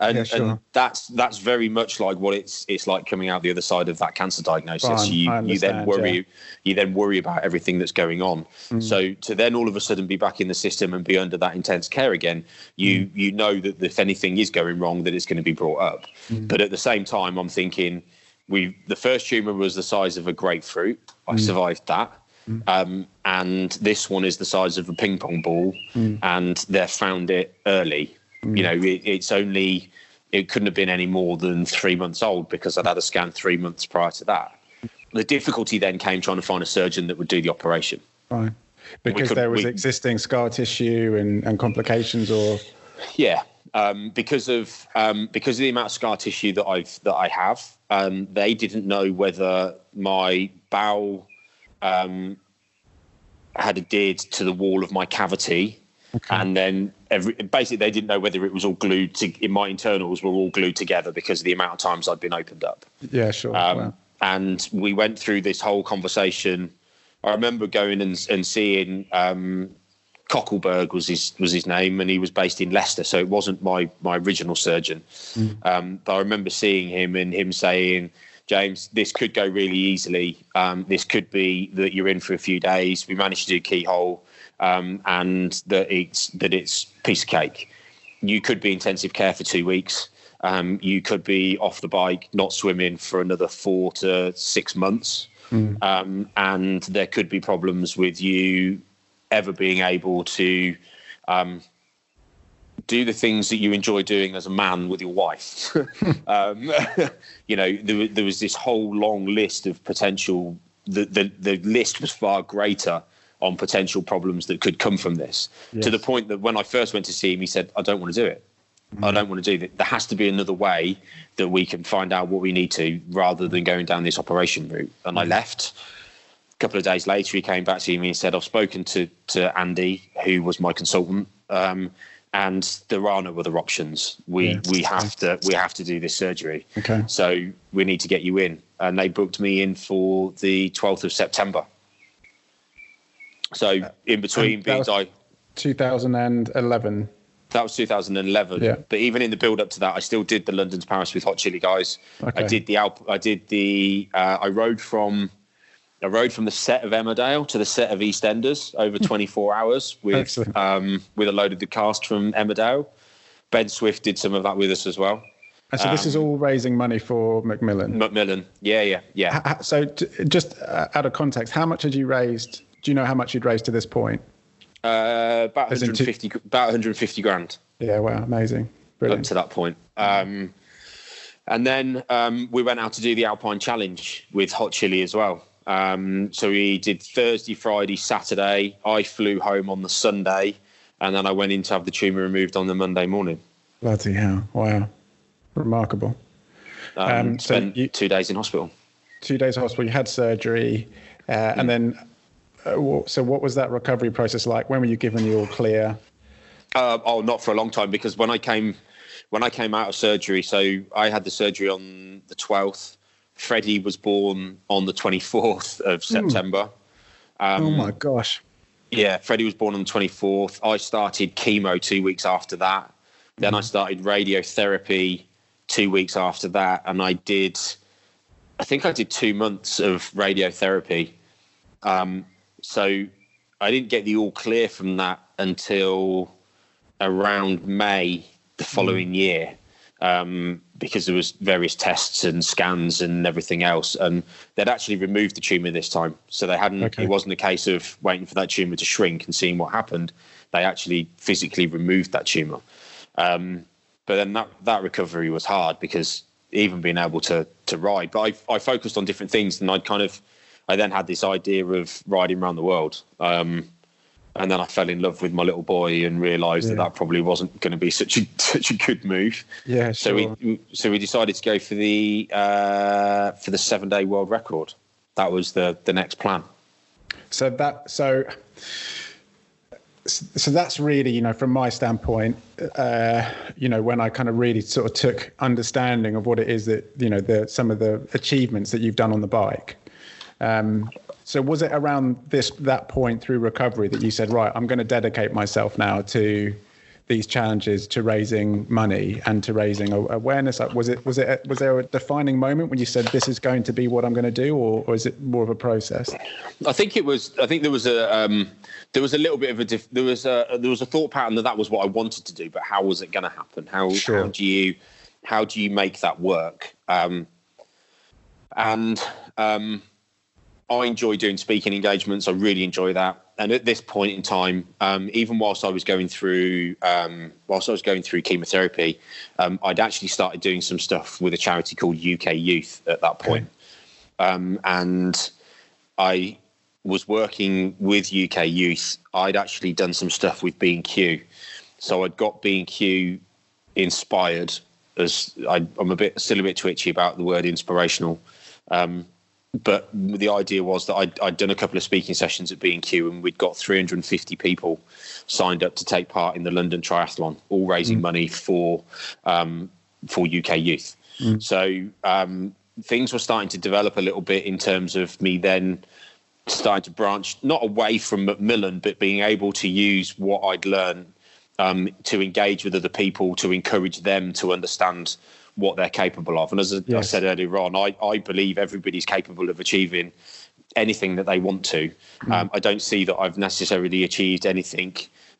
and, yeah, sure. and that's that's very much like what it's it's like coming out the other side of that cancer diagnosis. Fun. You you then worry yeah. you then worry about everything that's going on. Mm. So to then all of a sudden be back in the system and be under that intense care again, you mm. you know that if anything is going wrong, that it's going to be brought up. Mm. But at the same time, I'm thinking. We the first tumour was the size of a grapefruit. I mm. survived that. Mm. Um, and this one is the size of a ping pong ball. Mm. And they found it early. Mm. You know, it, it's only, it couldn't have been any more than three months old because I'd had a scan three months prior to that. The difficulty then came trying to find a surgeon that would do the operation. Right. Because there was we, existing scar tissue and, and complications or... Yeah. Um, because of um, because of the amount of scar tissue that I've that I have, um, they didn't know whether my bowel um, had adhered to the wall of my cavity, Okay. And then every, basically they didn't know whether it was all glued to, in my internals were all glued together because of the amount of times I'd been opened up. Yeah, sure. Um, wow. And we went through this whole conversation. I remember going and, and seeing um, Cockleberg was his was his name, and he was based in Leicester, so it wasn't my my original surgeon. Mm. Um, but I remember seeing him and him saying, James, this could go really easily. Um, this could be that you're in for a few days. We managed to do keyhole, um, and that it's that it's piece of cake. You could be intensive care for two weeks. Um, you could be off the bike, not swimming for another four to six months. Mm. Um, and there could be problems with you ever being able to um, do the things that you enjoy doing as a man with your wife. um, you know, there, there was this whole long list of potential, the, the, the list was far greater on potential problems that could come from this. Yes. To the point that when I first went to see him, he said, I don't want to do it. I don't want to do that. There has to be another way that we can find out what we need to rather than going down this operation route. And I left. A couple of days later, he came back to me and said, I've spoken to, to Andy, who was my consultant, um, and there are no other options. We yeah. we have to we have to do this surgery. Okay. So we need to get you in. And they booked me in for the twelfth of September. So in between being diagnosed. twenty eleven. That was two thousand eleven, yeah. But even in the build-up to that, I still did the London to Paris with Hot Chili guys. Okay. I did the Alp. I did the. Uh, I rode from. I rode from the set of Emmerdale to the set of EastEnders over twenty-four hours with um, with a load of the cast from Emmerdale. Ben Swift did some of that with us as well. And so um, this is all raising money for Macmillan. Macmillan, yeah, yeah, yeah. So just out of context, how much had you raised? Do you know how much you'd raised to this point? Uh, about one hundred fifty, two- about one hundred fifty grand. Yeah, wow, amazing, brilliant. Up to that point, um, and then um, we went out to do the Alpine Challenge with Hot Chili as well. Um, so we did Thursday, Friday, Saturday. I flew home on the Sunday, and then I went in to have the tumour removed on the Monday morning. Bloody hell! Wow, remarkable. Um, um, spent so you, two days in hospital. Two days in hospital. You had surgery, uh, mm. and then. So what was that recovery process like? When were you given your clear? Uh, oh, not for a long time, because when I came when I came out of surgery, so I had the surgery on the twelfth. Freddie was born on the twenty-fourth of September. Um, oh, my gosh. Yeah, Freddie was born on the twenty-fourth. I started chemo two weeks after that. Then mm. I started radiotherapy two weeks after that. And I did, I think I did two months of radiotherapy. Um So I didn't get the all clear from that until around May the following year, um, because there was various tests and scans and everything else. And they'd actually removed the tumour this time. So they hadn't, okay. It wasn't a case of waiting for that tumour to shrink and seeing what happened. They actually physically removed that tumour. Um, but then that, that recovery was hard because even being able to, to ride, but I, I focused on different things and I'd kind of, I then had this idea of riding around the world. Um, and then I fell in love with my little boy and realized yeah. that that probably wasn't going to be such a, such a good move. Yeah. Sure. So we, so we decided to go for the, uh, for the seven day world record. That was the, the next plan. So that, so, so that's really, you know, from my standpoint, uh, you know, when I kind of really sort of took understanding of what it is that, you know, the, some of the achievements that you've done on the bike. Um, so was it around this, that point through recovery that you said, right, I'm going to dedicate myself now to these challenges, to raising money and to raising awareness? Was it, was it, was there a defining moment when you said, this is going to be what I'm going to do? Or, or is it more of a process? I think it was, I think there was a, um, there was a little bit of a, diff, there was a, there was a thought pattern that that was what I wanted to do, but how was it going to happen? How, sure. how do you, how do you make that work? Um, and, um, I enjoy doing speaking engagements. I really enjoy that. And at this point in time, um, even whilst I was going through, um, whilst I was going through chemotherapy, um, I'd actually started doing some stuff with a charity called U K Youth at that point. Okay. Um, and I was working with U K Youth. I'd actually done some stuff with B and Q. So I'd got B and Q inspired as I, I'm a bit, still a bit twitchy about the word inspirational. Um, but the idea was that I'd, I'd done a couple of speaking sessions at B and Q, and we'd got three hundred fifty people signed up to take part in the London Triathlon, all raising mm. money for um, for U K Youth. Mm. So um, things were starting to develop a little bit in terms of me then starting to branch, not away from Macmillan, but being able to use what I'd learned um, to engage with other people, to encourage them to understand what they're capable of. And as yes. I said earlier on, I, I believe everybody's capable of achieving anything that they want to. Mm. Um, I don't see that I've necessarily achieved anything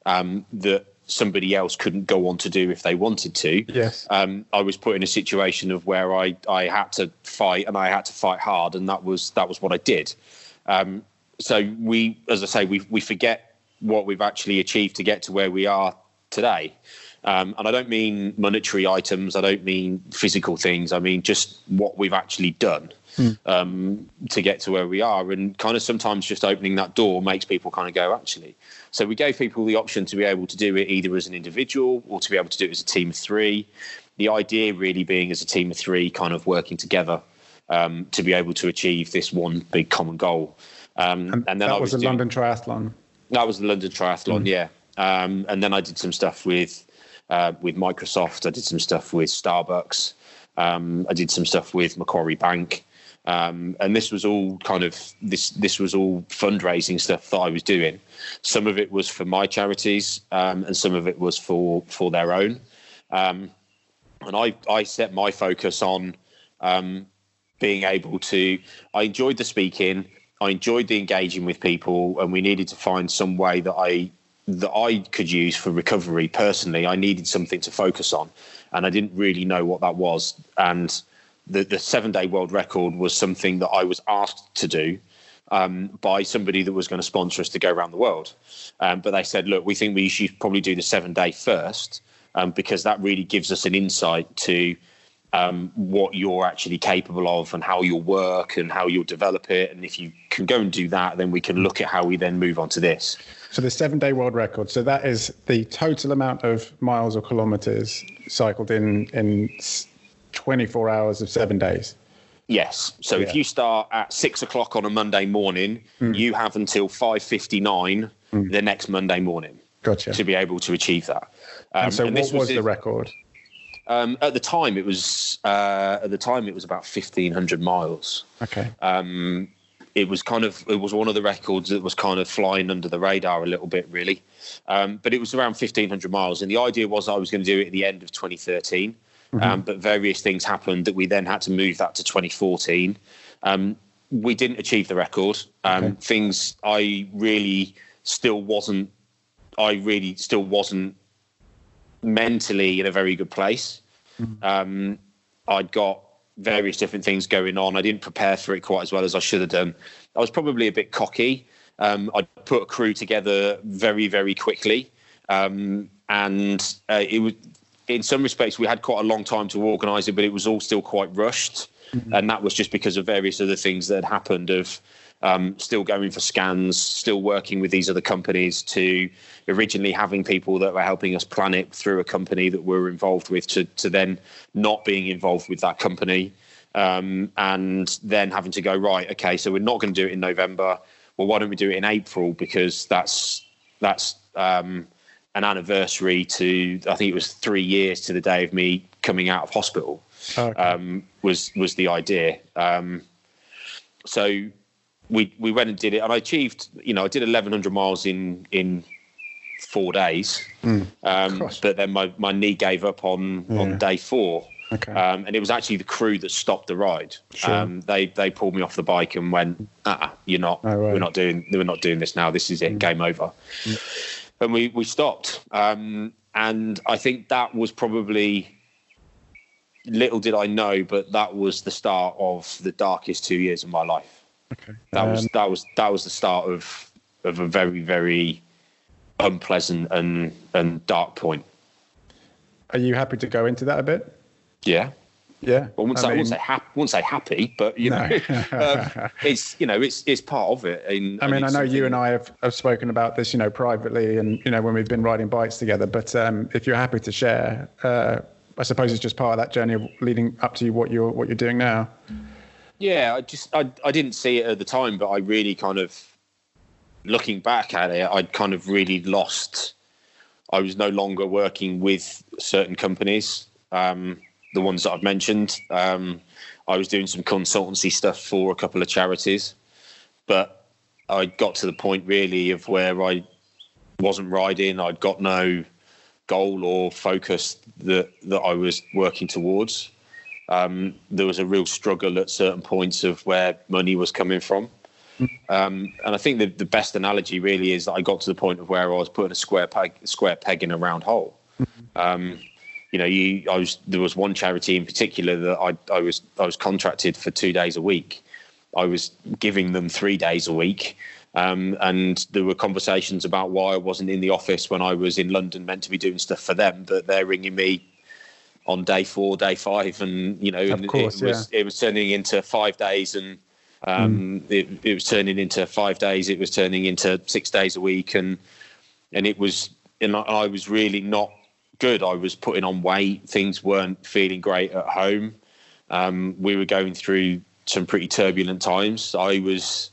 um, that somebody else couldn't go on to do if they wanted to. Yes. Um, I was put in a situation of where I, I had to fight, and I had to fight hard. And that was, that was what I did. Um, so we, as I say, we, we forget what we've actually achieved to get to where we are today. Um, and I don't mean monetary items. I don't mean physical things. I mean just what we've actually done mm. um, to get to where we are. And kind of sometimes just opening that door makes people kind of go, actually. So we gave people the option to be able to do it either as an individual or to be able to do it as a team of three. The idea really being as a team of three kind of working together um, to be able to achieve this one big common goal. Um, and, and then that I was the London Triathlon. That was the London Triathlon, mm. yeah. Um, and then I did some stuff with... Uh, with Microsoft, I did some stuff with Starbucks. Um, I did some stuff with Macquarie Bank, um, and this was all kind of this. This was all fundraising stuff that I was doing. Some of it was for my charities, um, and some of it was for for their own. Um, and I I set my focus on um, being able to. I enjoyed the speaking. I enjoyed the engaging with people, and we needed to find some way that I. that I could use for recovery personally. I needed something to focus on, and I didn't really know what that was. And the, the seven day world record was something that I was asked to do um, by somebody that was going to sponsor us to go around the world. Um, but they said, look, we think we should probably do the seven day first um, because that really gives us an insight to um, what you're actually capable of and how you'll work and how you'll develop it. And if you can go and do that, then we can look at how we then move on to this. So the seven-day world record. So that is the total amount of miles or kilometers cycled in in twenty-four hours of seven days. Yes. So yeah. if you start at six o'clock on a Monday morning, mm. you have until five fifty-nine mm. the next Monday morning. Gotcha. To be able to achieve that. Um, and so and what this was, was the record? Um, at the time, it was uh, at the time it was about fifteen hundred miles. Okay. Um, It was kind of, it was one of the records that was kind of flying under the radar a little bit, really. Um, but it was around fifteen hundred miles. And the idea was I was going to do it at the end of twenty thirteen. Mm-hmm. Um, but various things happened that we then had to move that to twenty fourteen. Um, we didn't achieve the record. Um, okay. Things I really still wasn't, I really still wasn't mentally in a very good place. Mm-hmm. Um, I'd got various different things going on. I didn't prepare for it quite as well as I should have done. I was probably a bit cocky. Um, I put a crew together very, very quickly. Um, and uh, it was, in some respects, we had quite a long time to organise it, but it was all still quite rushed. Mm-hmm. And that was just because of various other things that had happened of um, still going for scans, still working with these other companies, to originally having people that were helping us plan it through a company that we were involved with to, to then not being involved with that company. Um, and then having to go, right, okay, so we're not going to do it in November. Well, why don't we do it in April? Because that's, that's um, an anniversary to, I think it was three years to the day of me coming out of hospital. Oh, okay. um, was, was the idea. Um, so we, we went and did it, and I achieved, you know, I did eleven hundred miles in, in four days. Mm. Um, but then my, my knee gave up on, yeah. on day four. Okay. Um, and it was actually the crew that stopped the ride. Sure. Um, they, they pulled me off the bike and went, uh-uh, you're not, oh, right. we're not doing, we're not doing this now. This is it. Mm. Game over. Mm. And we, we stopped. Um, and I think that was probably, little did I know, but that was the start of the darkest two years of my life. Okay. That um, was that was that was the start of of a very, very unpleasant and and dark point. Are you happy to go into that a bit? Yeah, yeah. Well, once I, I, mean, I wouldn't say happy, wouldn't say happy, but you know, no. um, it's you know, it's it's part of it. And, I mean, and I know you and I have, have spoken about this, you know, privately, and you know, when we've been riding bikes together. But um, if you're happy to share. Uh, I suppose it's just part of that journey of leading up to what you're what you're doing now. Yeah, I just I, I didn't see it at the time, but I really kind of, looking back at it, I'd kind of really lost. I was no longer working with certain companies, um, the ones that I've mentioned. Um, I was doing some consultancy stuff for a couple of charities, but I got to the point really of where I wasn't riding. I'd got no goal or focus that, that I was working towards. Um, there was a real struggle at certain points of where money was coming from. Um, and I think the, the best analogy really is that I got to the point of where I was putting a square peg, square peg in a round hole. Um, you know, you, I was, there was one charity in particular that I, I was, I was contracted for two days a week. I was giving them three days a week. Um, and there were conversations about why I wasn't in the office when I was in London, meant to be doing stuff for them, but they're ringing me on day four, day five. And, you know, of course, it, yeah. was, it was turning into five days and, um mm. it, it was turning into five days, it was turning into six days a week, and and it was and I, I was really not good. I was putting on weight, things weren't feeling great at home. Um we were going through some pretty turbulent times. I was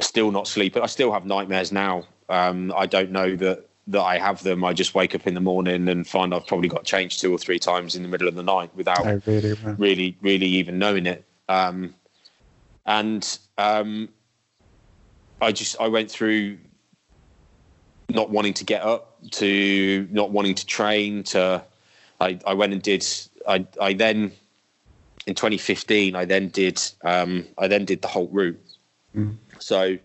still not sleeping. I still have nightmares now. um I don't know that that I have them. I just wake up in the morning and find I've probably got changed two or three times in the middle of the night without really, really really even knowing it. um And um, I just I went through not wanting to get up, to not wanting to train. To I, I went and did. I I then in twenty fifteen I then did um, I then did the Haute Route. Mm. So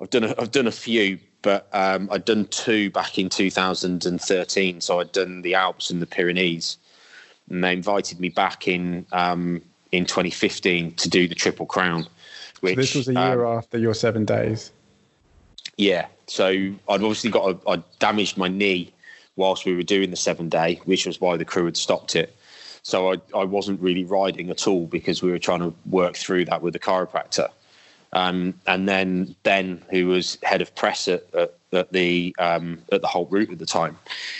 I've done a, I've done a few, but um, I'd done two back in two thousand thirteen. So I'd done the Alps and the Pyrenees, and they invited me back in um, in twenty fifteen to do the Triple Crown. Which, so this was a year um, after your seven days. Yeah. So I'd obviously got, a, I damaged my knee whilst we were doing the seven day, which was why the crew had stopped it. So I, I wasn't really riding at all because we were trying to work through that with the chiropractor. Um, and then Ben, who was head of press at, at, at the, um, at the Haute Route at the time,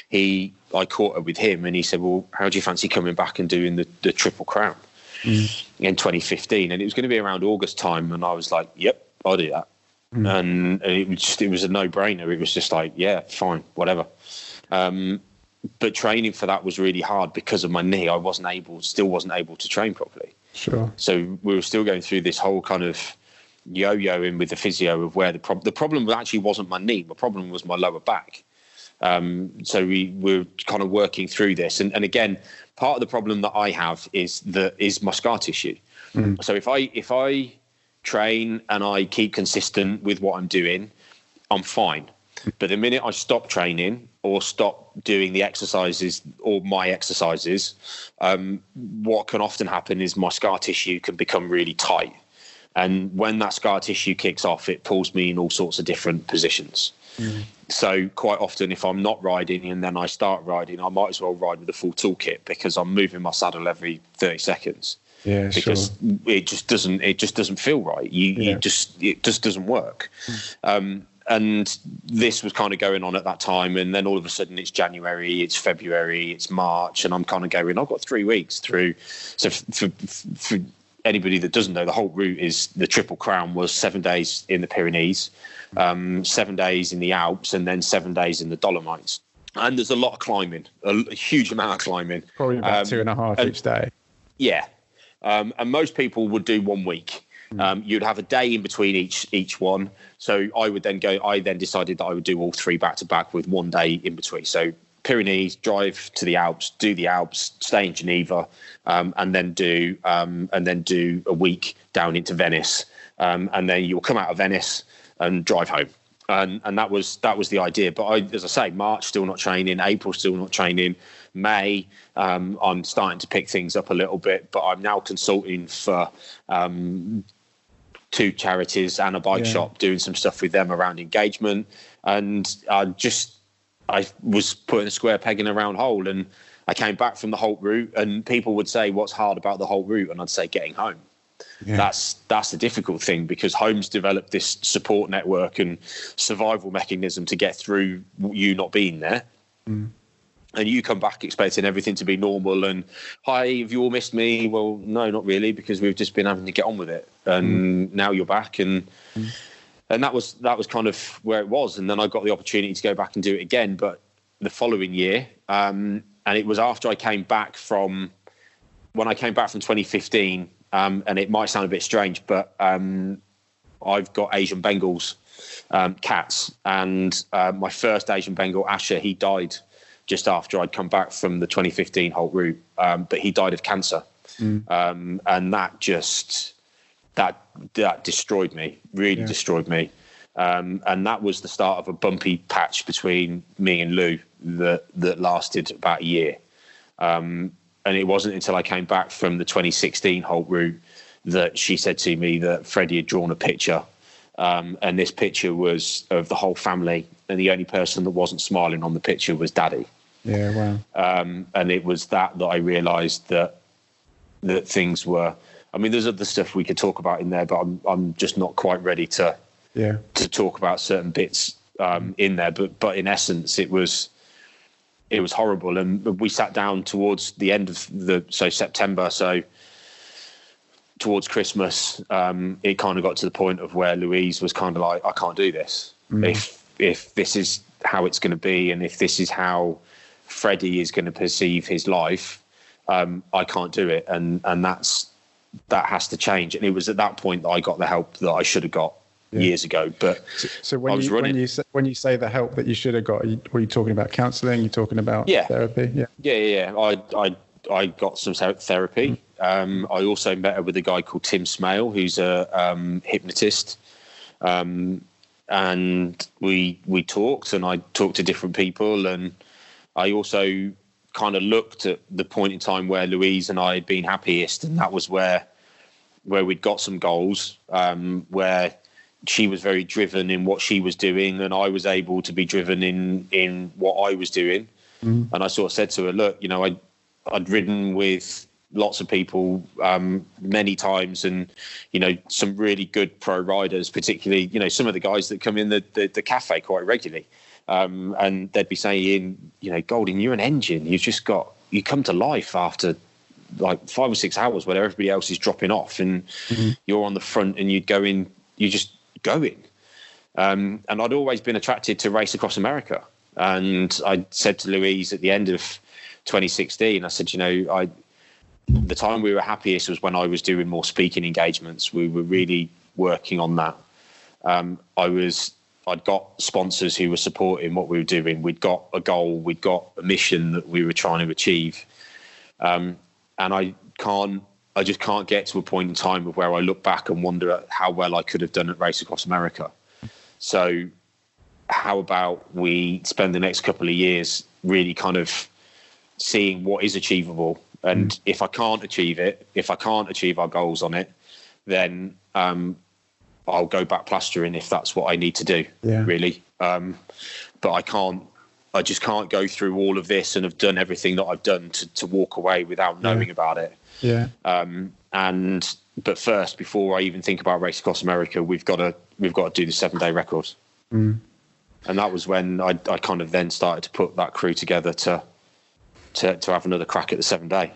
he, I caught up with him and he said, well, how do you fancy coming back and doing the, the Triple Crown? Mm. In twenty fifteen, and it was going to be around August time, and I was like, yep, I'll do that. Mm. And it was just, it was a no-brainer. It was just like, yeah, fine, whatever. Um but training for that was really hard because of my knee. I wasn't able still wasn't able to train properly. Sure. So we were still going through this whole kind of yo-yoing with the physio of where the problem the problem actually wasn't my knee. My problem was my lower back. Um so we were kind of working through this, and, and again, part of the problem that I have is the is my scar tissue. Mm. So if I if I train and I keep consistent with what I'm doing, I'm fine. But the minute I stop training or stop doing the exercises or my exercises, um, what can often happen is my scar tissue can become really tight. And when that scar tissue kicks off, it pulls me in all sorts of different positions. Mm. So quite often, if I'm not riding and then I start riding, I might as well ride with a full toolkit because I'm moving my saddle every thirty seconds. Yeah, because sure. it just doesn't it just doesn't feel right. You, yeah. you just it just doesn't work. Mm. Um, and this was kind of going on at that time, and then all of a sudden it's January, it's February, it's March, and I'm kind of going, I've got three weeks through. So for, for, for anybody that doesn't know, the whole route is the Triple Crown was seven days in the Pyrenees, um, seven days in the Alps, and then seven days in the Dolomites. And there's a lot of climbing, a, a huge amount of climbing. Probably about um, two and a half and, each day. Yeah. Um, and most people would do one week. Um, you'd have a day in between each each one. So I would then go, I then decided that I would do all three back to back with one day in between. So Pyrenees, drive to the Alps, do the Alps, stay in Geneva, um, and then do um, and then do a week down into Venice. Um, and then you'll come out of Venice and drive home. And and that was that was the idea. But I, as I say, March still not training, April still not training, May um, I'm starting to pick things up a little bit. But I'm now consulting for um, two charities and a bike yeah. shop, doing some stuff with them around engagement, and I just I was putting a square peg in a round hole. And I came back from the Haute Route, and people would say, "What's hard about the Haute Route?" And I'd say, "Getting home." Yeah. That's that's the difficult thing, because home's developed this support network and survival mechanism to get through you not being there. Mm. And you come back expecting everything to be normal and, hi, have you all missed me? Well, no, not really, because we've just been having to get on with it. And mm. now you're back. And mm. and that was that was kind of where it was. And then I got the opportunity to go back and do it again, but the following year. Um, and it was after I came back from, when I came back from twenty fifteen, um, and it might sound a bit strange, but um, I've got Asian Bengals, um, cats. And uh, my first Asian Bengal, Asher, he died just after I'd come back from the twenty fifteen Haute Route, um, but he died of cancer. Mm. Um, and that just, that that destroyed me, really yeah. destroyed me. Um, and that was the start of a bumpy patch between me and Lou that, that lasted about a year. Um, and it wasn't until I came back from the twenty sixteen Haute Route that she said to me that Freddie had drawn a picture. Um, and this picture was of the whole family. And the only person that wasn't smiling on the picture was Daddy. Yeah, wow. Um, and it was that that I realised that that things were. I mean, there's other stuff we could talk about in there, but I'm I'm just not quite ready to yeah to talk about certain bits um, in there. But but in essence, it was it was horrible. And we sat down towards the end of the so September so. Towards Christmas, um, it kind of got to the point of where Louise was kind of like, I can't do this. Mm. If if this is how it's going to be, and if this is how Freddie is going to perceive his life, um, I can't do it. And and that's that has to change. And it was at that point that I got the help that I should have got yeah. years ago. But so, so when I was you running. when you say, when you say the help that you should have got, are you, were you talking about counselling? You're talking about yeah. therapy? Yeah, yeah, yeah. yeah. I I I got some therapy. Mm. Um, I also met her with a guy called Tim Smale, who's a um, hypnotist, um, and we we talked, and I talked to different people, and I also kind of looked at the point in time where Louise and I had been happiest, and that was where where we'd got some goals, um, where she was very driven in what she was doing, and I was able to be driven in in what I was doing, mm. and I sort of said to her, look, you know, I I'd ridden with lots of people um, many times, and, you know, some really good pro riders, particularly, you know, some of the guys that come in the, the, the cafe quite regularly. Um, and they'd be saying, you know, Golding, you're an engine. You've just got, you come to life after like five or six hours where everybody else is dropping off, and mm-hmm. you're on the front and you'd go in, you're just going. Um, and I'd always been attracted to Race Across America. And I said to Louise at the end of twenty sixteen, I said, you know, I, the time we were happiest was when I was doing more speaking engagements. We were really working on that. Um, I was, I'd got sponsors who were supporting what we were doing. We'd got a goal. We'd got a mission that we were trying to achieve. Um, and I can't, I just can't get to a point in time of where I look back and wonder at how well I could have done at Race Across America. So how about we spend the next couple of years really kind of seeing what is achievable. And mm. if I can't achieve it, if I can't achieve our goals on it, then um, I'll go back plastering if that's what I need to do, yeah. really. Um, but I can't, I just can't go through all of this and have done everything that I've done to, to walk away without knowing yeah. about it. Yeah. Um, and, but first, before I even think about Race Across America, we've got to, we've got to do the seven day records. Mm. And that was when I, I kind of then started to put that crew together to, To, to have another crack at the seven day.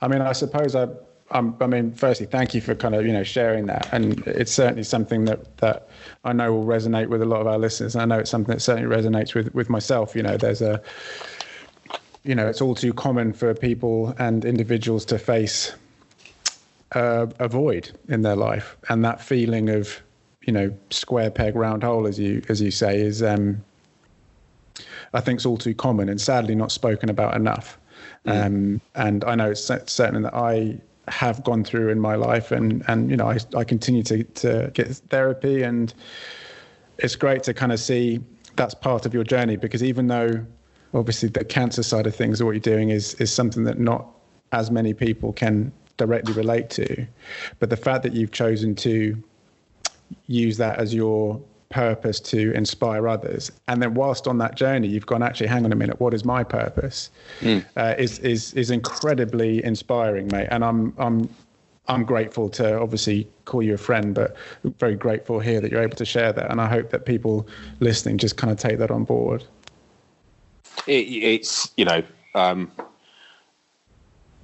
I mean, I suppose I, um, I mean, firstly, thank you for kind of, you know, sharing that. And it's certainly something that, that I know will resonate with a lot of our listeners. And I know it's something that certainly resonates with, with myself. You know, there's a, you know, it's all too common for people and individuals to face uh, a void in their life. And that feeling of, you know, square peg, round hole, as you, as you say, is, um, I think it's all too common and sadly not spoken about enough. Mm. Um, and I know it's certain that I have gone through in my life, and, and you know, I, I continue to, to get therapy, and it's great to kind of see that's part of your journey, because even though obviously the cancer side of things, what you're doing is, is something that not as many people can directly relate to, but the fact that you've chosen to use that as your purpose to inspire others, and then whilst on that journey you've gone, actually, hang on a minute, what is my purpose? mm. uh, is is is incredibly inspiring, mate, and I'm I'm I'm grateful to obviously call you a friend, but very grateful here that you're able to share that, and I hope that people listening just kind of take that on board. it, it's, you know, um,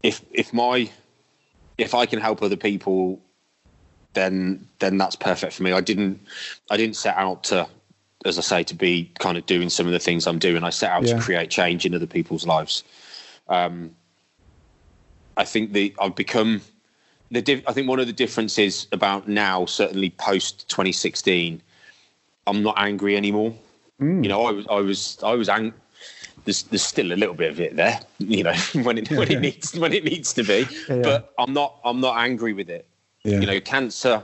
if if my if I can help other people, then then that's perfect for me. I didn't I didn't set out to, as I say, to be kind of doing some of the things I'm doing. I set out yeah. to create change in other people's lives. Um, I think the I've become the diff, I think one of the differences about now, certainly post twenty sixteen, I'm not angry anymore. Mm. You know, I was I was I was angry. There's, there's still a little bit of it there, you know, when it when yeah. it needs when it needs to be. Yeah. But I'm not I'm not angry with it. Yeah. You know, cancer,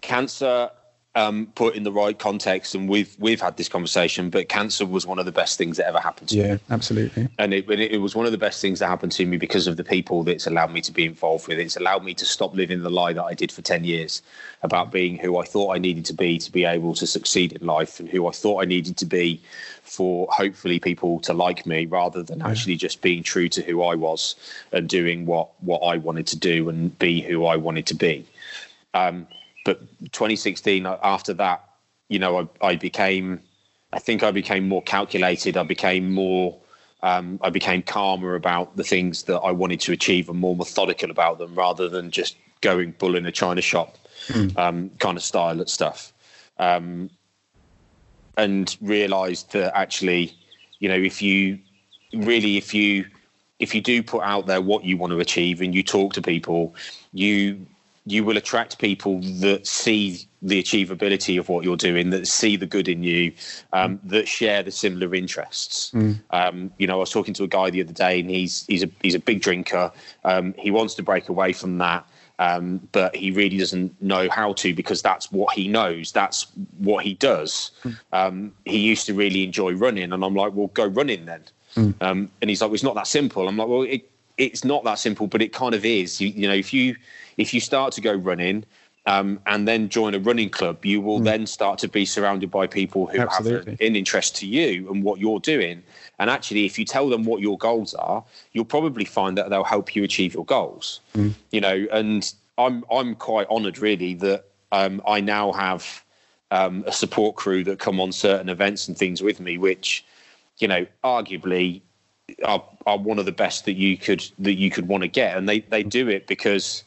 cancer. Um, put in the right context, and we've we've had this conversation, but cancer was one of the best things that ever happened to yeah, me. Yeah, absolutely. And it, it was one of the best things that happened to me because of the people that's allowed me to be involved with. It's allowed me to stop living the lie that I did for ten years about being who I thought I needed to be to be able to succeed in life, and who I thought I needed to be for hopefully people to like me, rather than yeah. actually just being true to who I was and doing what, what I wanted to do and be who I wanted to be. Um, But twenty sixteen, after that, you know, I, I became, I think I became more calculated. I became more, um, I became calmer about the things that I wanted to achieve and more methodical about them, rather than just going bull in a china shop mm. um, kind of style at stuff. Um, and realized that actually, you know, if you really, if you, if you do put out there what you want to achieve and you talk to people, you you will attract people that see the achievability of what you're doing, that see the good in you, um, that share the similar interests. Mm. Um, you know, I was talking to a guy the other day, and he's, he's a, he's a big drinker. Um, he wants to break away from that. Um, but he really doesn't know how to, because that's what he knows. That's what he does. Mm. Um, he used to really enjoy running, and I'm like, well, go running then. Mm. Um, and he's like, well, it's not that simple. I'm like, well, it, it's not that simple, but it kind of is. You, you know, if you, if you start to go running um, and then join a running club, you will mm. then start to be surrounded by people who Absolutely. have an interest to you and what you're doing. And actually, if you tell them what your goals are, you'll probably find that they'll help you achieve your goals. Mm. You know, and I'm I'm quite honoured, really, that um, I now have um, a support crew that come on certain events and things with me, which, you know, arguably are, are one of the best that you could that you could want to get. And they they do it because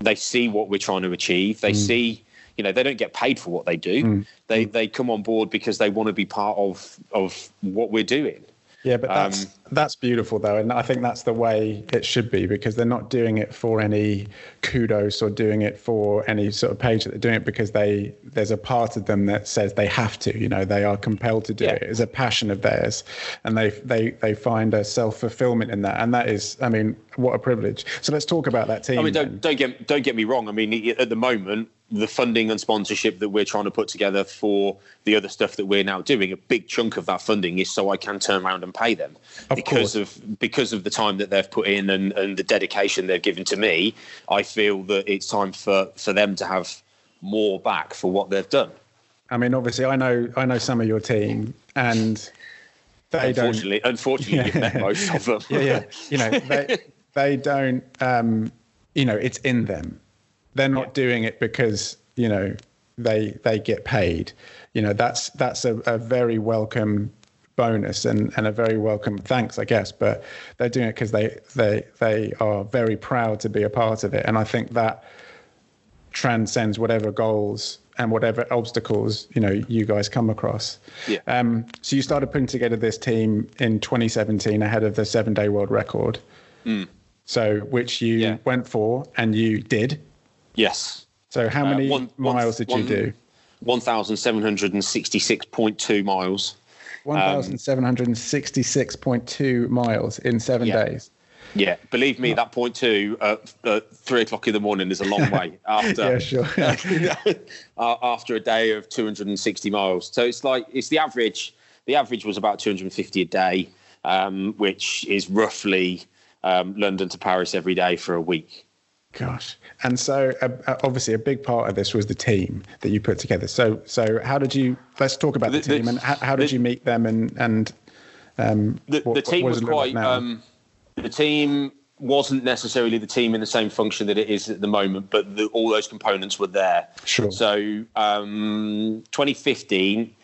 they see what we're trying to achieve. They mm. see, you know, they don't get paid for what they do. Mm. They they come on board because they want to be part of of what we're doing. Yeah, but that's um, that's beautiful though, and I think that's the way it should be, because they're not doing it for any kudos or doing it for any sort of page. That they're doing it because they there's a part of them that says they have to. You know, they are compelled to do yeah. it. It's a passion of theirs, and they they they find a self-fulfillment in that, and that is, I mean, what a privilege. So let's talk about that team. I mean, don't then. don't get don't get me wrong. I mean, at the moment, the funding and sponsorship that we're trying to put together for the other stuff that we're now doing, a big chunk of that funding is so I can turn around and pay them of because course. of because of the time that they've put in and, and the dedication they've given to me. I feel that it's time for, for them to have more back for what they've done. I mean, obviously, I know I know some of your team, and they unfortunately, don't. Unfortunately, you've met most of them. yeah, yeah, you know, they they don't. Um, you know, it's in them. They're not yeah. doing it because, you know, they they get paid. You know, that's that's a, a very welcome bonus and, and a very welcome thanks, I guess. But they're doing it because they, they, they are very proud to be a part of it. And I think that transcends whatever goals and whatever obstacles, you know, you guys come across. Yeah. Um, so you started putting together this team in twenty seventeen ahead of the seven-day world record. Mm. So which you yeah. went for and you did. Yes. So how many uh, one, miles did one, you do? one thousand seven hundred sixty-six point two miles. one thousand seven hundred sixty-six point two um, miles in seven yeah. days. Yeah. Believe me, oh. that point two at uh, uh, three o'clock in the morning is a long way after, yeah, sure. uh, uh, after a day of two hundred sixty miles. So it's like, it's the average. The average was about two hundred fifty a day, um, which is roughly um, London to Paris every day for a week. Gosh. And so uh, obviously a big part of this was the team that you put together. So so how did you, let's talk about the, the team and how, how did the, you meet them and, and um, the, what, the team what was quite, like um, the team wasn't necessarily the team in the same function that it is at the moment, but the, all those components were there. Sure. So um, twenty fifteen,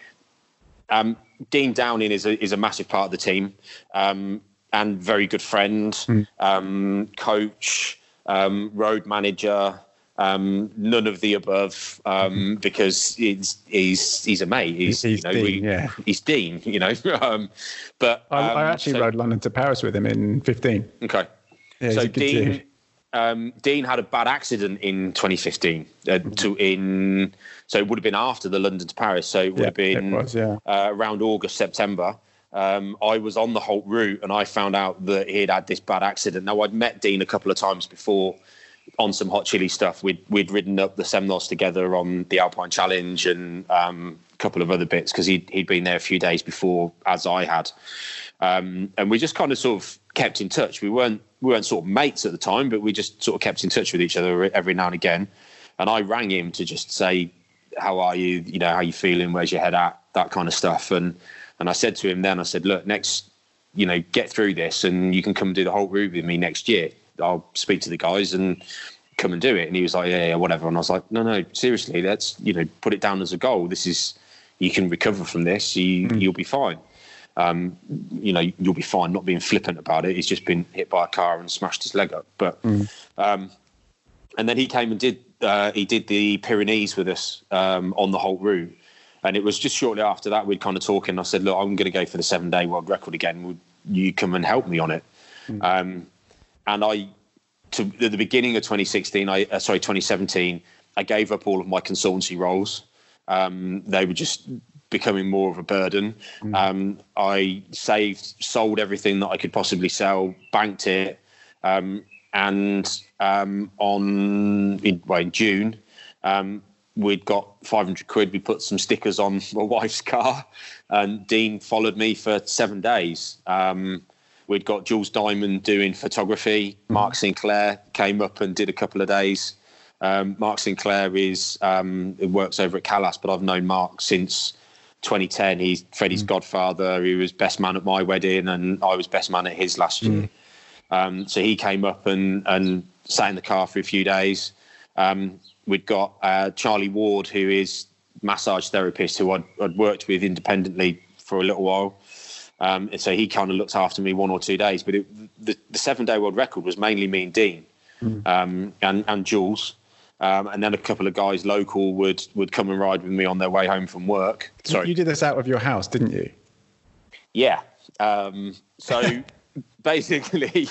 um, Dean Downing is a, is a massive part of the team, um, and very good friend, mm. um, coach, um, road manager, um, none of the above, um, because he's, he's, he's a mate. He's, he's, you know, Dean, we, yeah. he's Dean, you know, um, but, um, I, I actually so, rode London to Paris with him in fifteen. Okay. Yeah, so Dean, dude. Um, Dean had a bad accident in twenty fifteen. Uh, to in so it would have been after the London to Paris. So it would yeah, have been was, yeah. uh, around August, September. Um, I was on the Haute Route and I found out that he had had this bad accident. Now, I'd met Dean a couple of times before on some Hot Chili stuff. We'd we'd ridden up the Semnos together on the Alpine Challenge and um, a couple of other bits, because he'd, he'd been there a few days before, as I had. Um, and we just kind of sort of kept in touch. We weren't we weren't sort of mates at the time, but we just sort of kept in touch with each other every now and again. And I rang him to just say, "How are you? You know, how you feeling? Where's your head at?" That kind of stuff. And and I said to him then, I said, "Look, next, you know, get through this, and you can come do the whole route with me next year. I'll speak to the guys and come and do it." And he was like, "Yeah, yeah, whatever." And I was like, "No, no, seriously, let's, you know, put it down as a goal. This is, you can recover from this. You mm. you'll be fine." Um, you know, you'll be fine, not being flippant about it. He's just been hit by a car and smashed his leg up. But, mm. um, and then he came and did, uh, he did the Pyrenees with us, um, on the whole route. And it was just shortly after that, we'd kind of talking. I said, "Look, I'm going to go for the seven day world record again. Would you come and help me on it?" Mm. Um, and I, to at the beginning of twenty sixteen, I, uh, sorry, twenty seventeen, I gave up all of my consultancy roles. Um, they were just becoming more of a burden. Mm. Um, I saved, sold everything that I could possibly sell, banked it, um, and um, on in, well, in June, um, we'd got five hundred quid. We put some stickers on my wife's car, and Dean followed me for seven days. Um, we'd got Jules Diamond doing photography. Mm. Mark Sinclair came up and did a couple of days. Um, Mark Sinclair is um, works over at Calais, but I've known Mark since twenty ten. He's Freddie's mm. godfather. He was best man at my wedding, and I was best man at his last year. Mm. Um, so he came up and, and sat in the car for a few days. Um, we'd got uh, Charlie Ward, who is massage therapist, who I'd, I'd worked with independently for a little while. Um, and so he kind of looked after me one or two days. But it, the, the seven-day world record was mainly me and Dean mm. um, and, and Jules. Um, and then a couple of guys local would, would come and ride with me on their way home from work. Sorry. You did this out of your house, didn't you? Yeah. Um, so basically,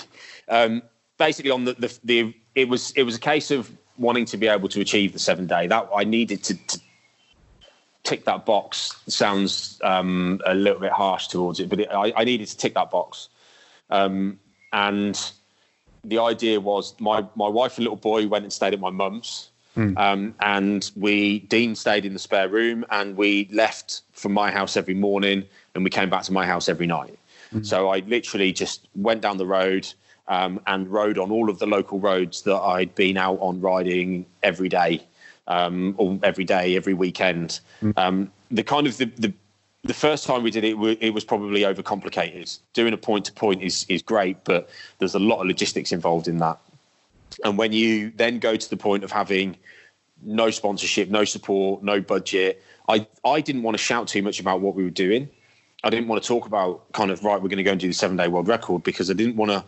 um, basically on the, the, the, it was, it was a case of wanting to be able to achieve the seven day that I needed to, to tick that box. Sounds, um, a little bit harsh towards it, but it, I, I needed to tick that box. Um, and, The idea was my, my wife and little boy went and stayed at my mum's, mm. um, and we Dean stayed in the spare room, and we left from my house every morning, and we came back to my house every night. Mm. So I literally just went down the road um, and rode on all of the local roads that I'd been out on riding every day, um, or every day, every weekend. Mm. Um, the kind of the, the The first time we did it, it was probably overcomplicated. Doing a point-to-point is is great, but there's a lot of logistics involved in that. And when you then go to the point of having no sponsorship, no support, no budget, I, I didn't want to shout too much about what we were doing. I didn't want to talk about kind of, right, we're going to go and do the seven-day world record, because I didn't want to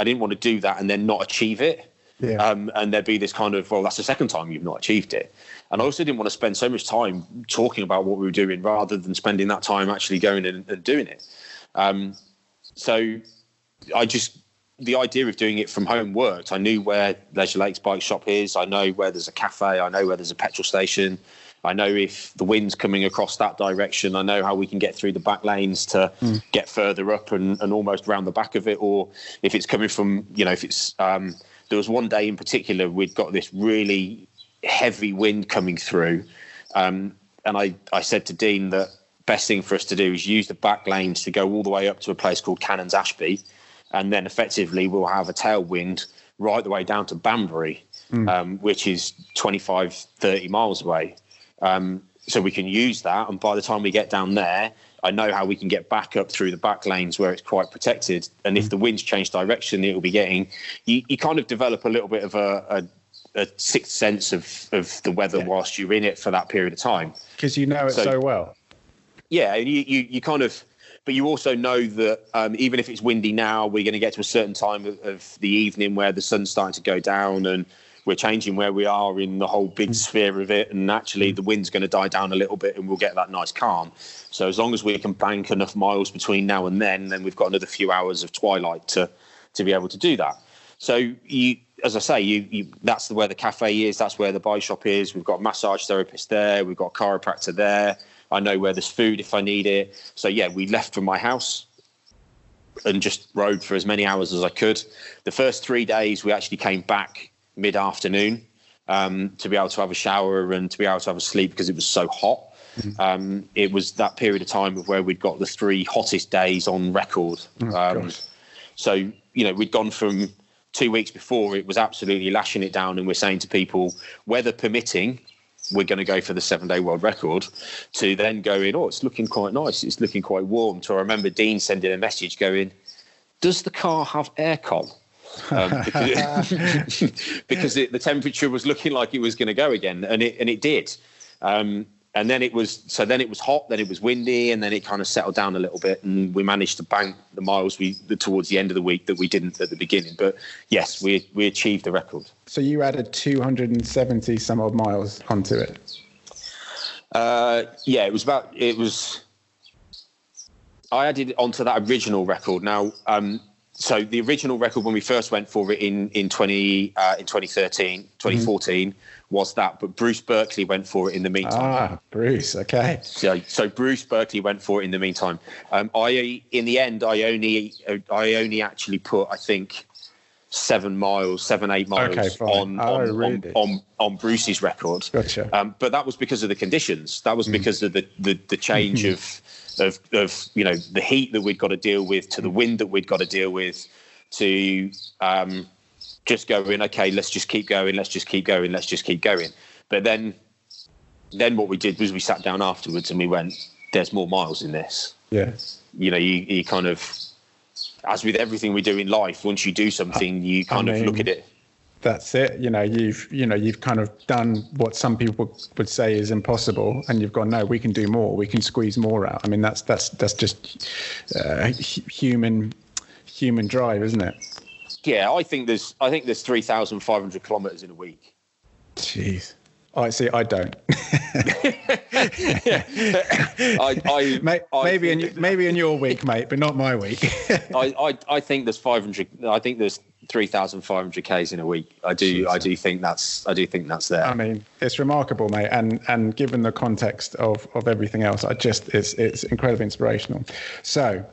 I didn't want to do that and then not achieve it. Yeah. Um, and there'd be this kind of, well, that's the second time you've not achieved it. And I also didn't want to spend so much time talking about what we were doing rather than spending that time actually going and, and doing it. Um, so I just, the idea of doing it from home worked. I knew where Leisure Lakes bike shop is. I know where there's a cafe. I know where there's a petrol station. I know if the wind's coming across that direction, I know how we can get through the back lanes to mm. get further up and, and almost round the back of it. Or if it's coming from, you know, if it's, um, there was one day in particular, we'd got this really heavy wind coming through. Um, and I, I said to Dean that best thing for us to do is use the back lanes to go all the way up to a place called Cannons Ashby. And then effectively we'll have a tailwind right the way down to Banbury, mm. um, which is twenty-five, thirty miles away. Um, so we can use that. And by the time we get down there, I know how we can get back up through the back lanes where it's quite protected. And if the winds change direction, it will be getting, you, you kind of develop a little bit of a, a, a sixth sense of, of the weather yeah. whilst you're in it for that period of time. Because you know it so, so well. yeah, you, you, you kind of, but you also know that um, even if it's windy now, we're going to get to a certain time of, of the evening where the sun's starting to go down and we're changing where we are in the whole big sphere of it. And actually the wind's going to die down a little bit and we'll get that nice calm. So as long as we can bank enough miles between now and then, then we've got another few hours of twilight to, to be able to do that. So you, as I say, you, you, that's where the cafe is. That's where the bike shop is. We've got a massage therapist there. We've got a chiropractor there. I know where there's food if I need it. So, yeah, we left from my house and just rode for as many hours as I could. The first three days we actually came back mid-afternoon um, to be able to have a shower and to be able to have a sleep because it was so hot. Mm-hmm. Um, it was that period of time of where we'd got the three hottest days on record. Oh, um, so, you know, we'd gone from... Two weeks before, it was absolutely lashing it down, and we're saying to people, weather permitting, we're going to go for the seven-day world record, to then going, oh, it's looking quite nice, it's looking quite warm. So I remember Dean sending a message going, does the car have aircon? Um, because because it, the temperature was looking like it was going to go again, and it and it did. Um, and then it was so then it was hot, then it was windy, and then it kind of settled down a little bit, and we managed to bank the miles we the, towards the end of the week that we didn't at the beginning. But yes, we we achieved the record. So you added two hundred seventy some odd miles onto it. Uh, yeah, it was about it was. I added onto that original record. Now, um, so the original record when we first went for it in in twenty uh, in twenty thirteen, twenty fourteen. Mm-hmm. Was that, but Bruce Berkeley went for it in the meantime. Ah, Bruce, okay. So, so Bruce Berkeley went for it in the meantime. Um, I, in the end, I only, I only actually put, I think, seven miles, seven, eight miles okay, on, oh, on, really? on, on, on Bruce's record. Gotcha. Um, but that was because of the conditions. That was mm. because of the, the, the change of, of, of, you know, the heat that we'd got to deal with, to the wind that we'd got to deal with, to, um, just going, okay, let's just keep going, let's just keep going, let's just keep going. But then then what we did was we sat down afterwards and we went, there's more miles in this. Yes. You know, you, you kind of, as with everything we do in life, once you do something, you kind I mean, of look at it. That's it. You know, you've, you know, you've kind of done what some people would say is impossible, and you've gone, no, we can do more. We can squeeze more out. I mean, that's, that's, that's just uh, human, human drive, isn't it? Yeah, I think there's I think there's three thousand five hundred kilometres in a week. Jeez, I see. I don't. yeah. I, I, May, I maybe in that, maybe in your week, mate, but not my week. I, I I think there's five hundred. I think there's three thousand five hundred k's in a week. I do Jeez. I do think that's I do think that's there. I mean, it's remarkable, mate, and and given the context of of everything else, I just it's it's incredibly inspirational. So.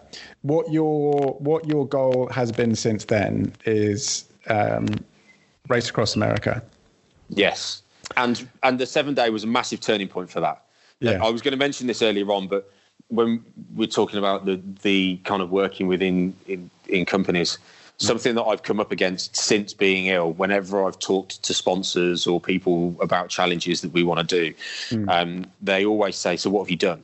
What your what your goal has been since then is um, Race Across America. Yes, and and the seven day was a massive turning point for that. Yeah. I was going to mention this earlier on, but when we're talking about the the kind of working within in, in companies, something that I've come up against since being ill, whenever I've talked to sponsors or people about challenges that we want to do, mm. um, they always say, "So what have you done?"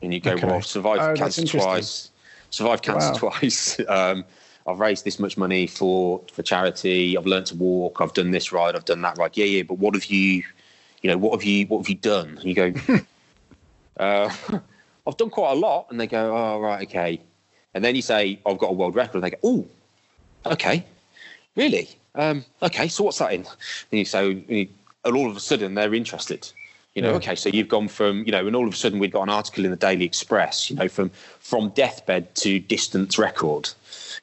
And you go, okay. "Well, I've survived oh, cancer twice." Survived cancer wow. twice. Um, I've raised this much money for, for charity. I've learned to walk. I've done this ride. I've done that ride. Yeah, yeah. But what have you, you know, what have you, what have you done? And you go, uh, I've done quite a lot. And they go, oh, right, okay. And then you say, I've got a world record. And they go, oh, okay, really? Um, okay, so what's that in? And you say, and all of a sudden they're interested. You know, yeah. okay, so you've gone from, you know, and all of a sudden we'd got an article in the Daily Express, you know, from from deathbed to distance record,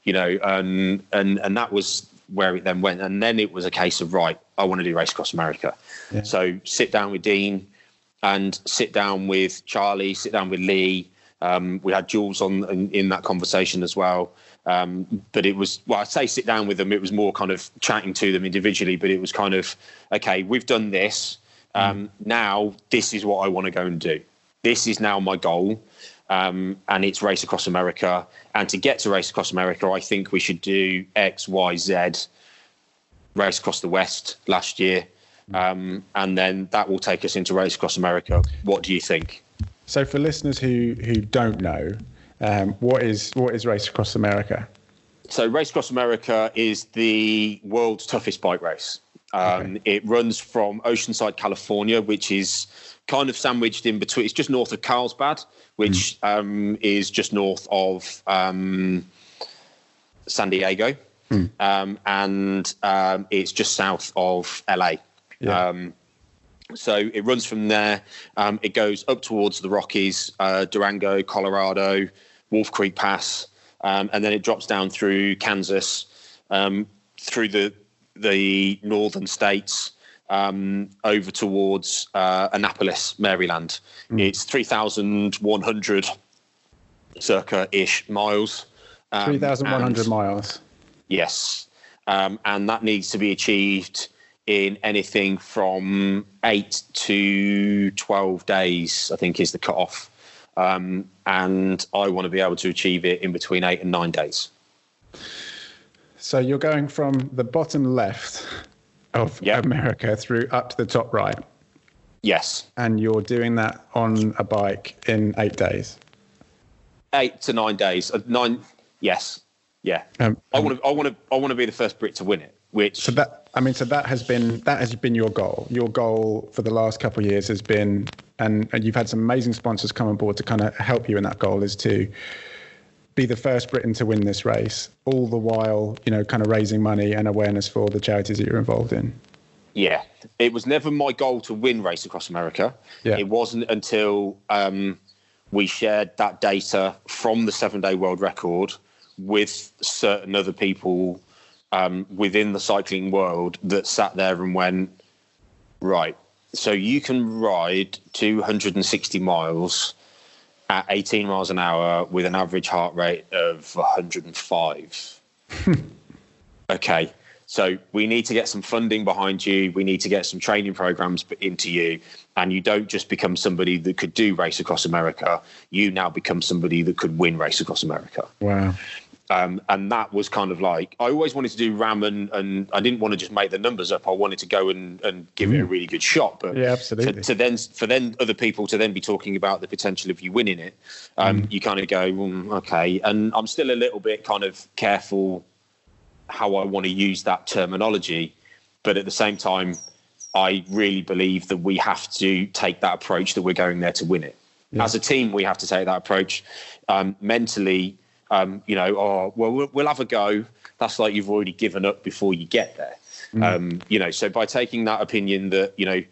you know, um, and and that was where it then went. And then it was a case of, right, I want to do Race Across America. Yeah. So sit down with Dean and sit down with Charlie, sit down with Lee. Um, we had Jules on in, in that conversation as well. Um, but it was, well, I'd say sit down with them. It was more kind of chatting to them individually, but it was kind of, okay, we've done this. Um, now this is what I want to go and do. This is now my goal. Um, and it's Race Across America. And to get to Race Across America, I think we should do X, Y, Z, Race Across the West last year. Um, and then that will take us into Race Across America. What do you think? So for listeners who, who don't know, um, what is, what is Race Across America? So Race Across America is the world's toughest bike race. Um, okay. It runs from Oceanside, California, which is kind of sandwiched in between. It's just north of Carlsbad, which mm. um, is just north of um, San Diego. Mm. Um, and um, it's just south of L A. Yeah. Um, so it runs from there. Um, it goes up towards the Rockies, uh, Durango, Colorado, Wolf Creek Pass. Um, and then it drops down through Kansas, um, through the the northern states, um, over towards uh, Annapolis, Maryland. Mm. It's three thousand one hundred circa-ish miles. Um, three thousand one hundred miles. Yes. Um, and that needs to be achieved in anything from eight to twelve days, I think, is the cutoff. Um, and I want to be able to achieve it in between eight and nine days. So you're going from the bottom left of yep. America through up to the top right. Yes. And you're doing that on a bike in eight days. Eight to nine days. Nine. Yes. Yeah. Um, I want to. I want to. I want to be the first Brit to win it. Which. So that. I mean. So that has been. That has been your goal. Your goal for the last couple of years has been. And, and you've had some amazing sponsors come on board to kind of help you in that goal, is to be the first Briton to win this race, all the while, you know, kind of raising money and awareness for the charities that you're involved in. Yeah, it was never my goal to win Race Across America. Yeah. It wasn't until um, we shared that data from the seven-day world record with certain other people um, within the cycling world that sat there and went, right, so you can ride two hundred sixty miles at eighteen miles an hour with an average heart rate of one hundred five. Okay, so we need to get some funding behind you. We need to get some training programs into you. And you don't just become somebody that could do Race Across America. You now become somebody that could win Race Across America. Wow. Um, and that was kind of like, I always wanted to do RAM, and, and I didn't want to just make the numbers up. I wanted to go and, and give it a really good shot. But yeah, absolutely. To, to then, for then other people to then be talking about the potential of you winning it, um, mm. you kind of go, mm, okay. And I'm still a little bit kind of careful how I want to use that terminology. But at the same time, I really believe that we have to take that approach that we're going there to win it. Yeah. As a team, we have to take that approach. Um, mentally, Um, you know, oh, well, we'll have a go. That's like you've already given up before you get there. Mm. Um, you know, so by taking that opinion that, you know,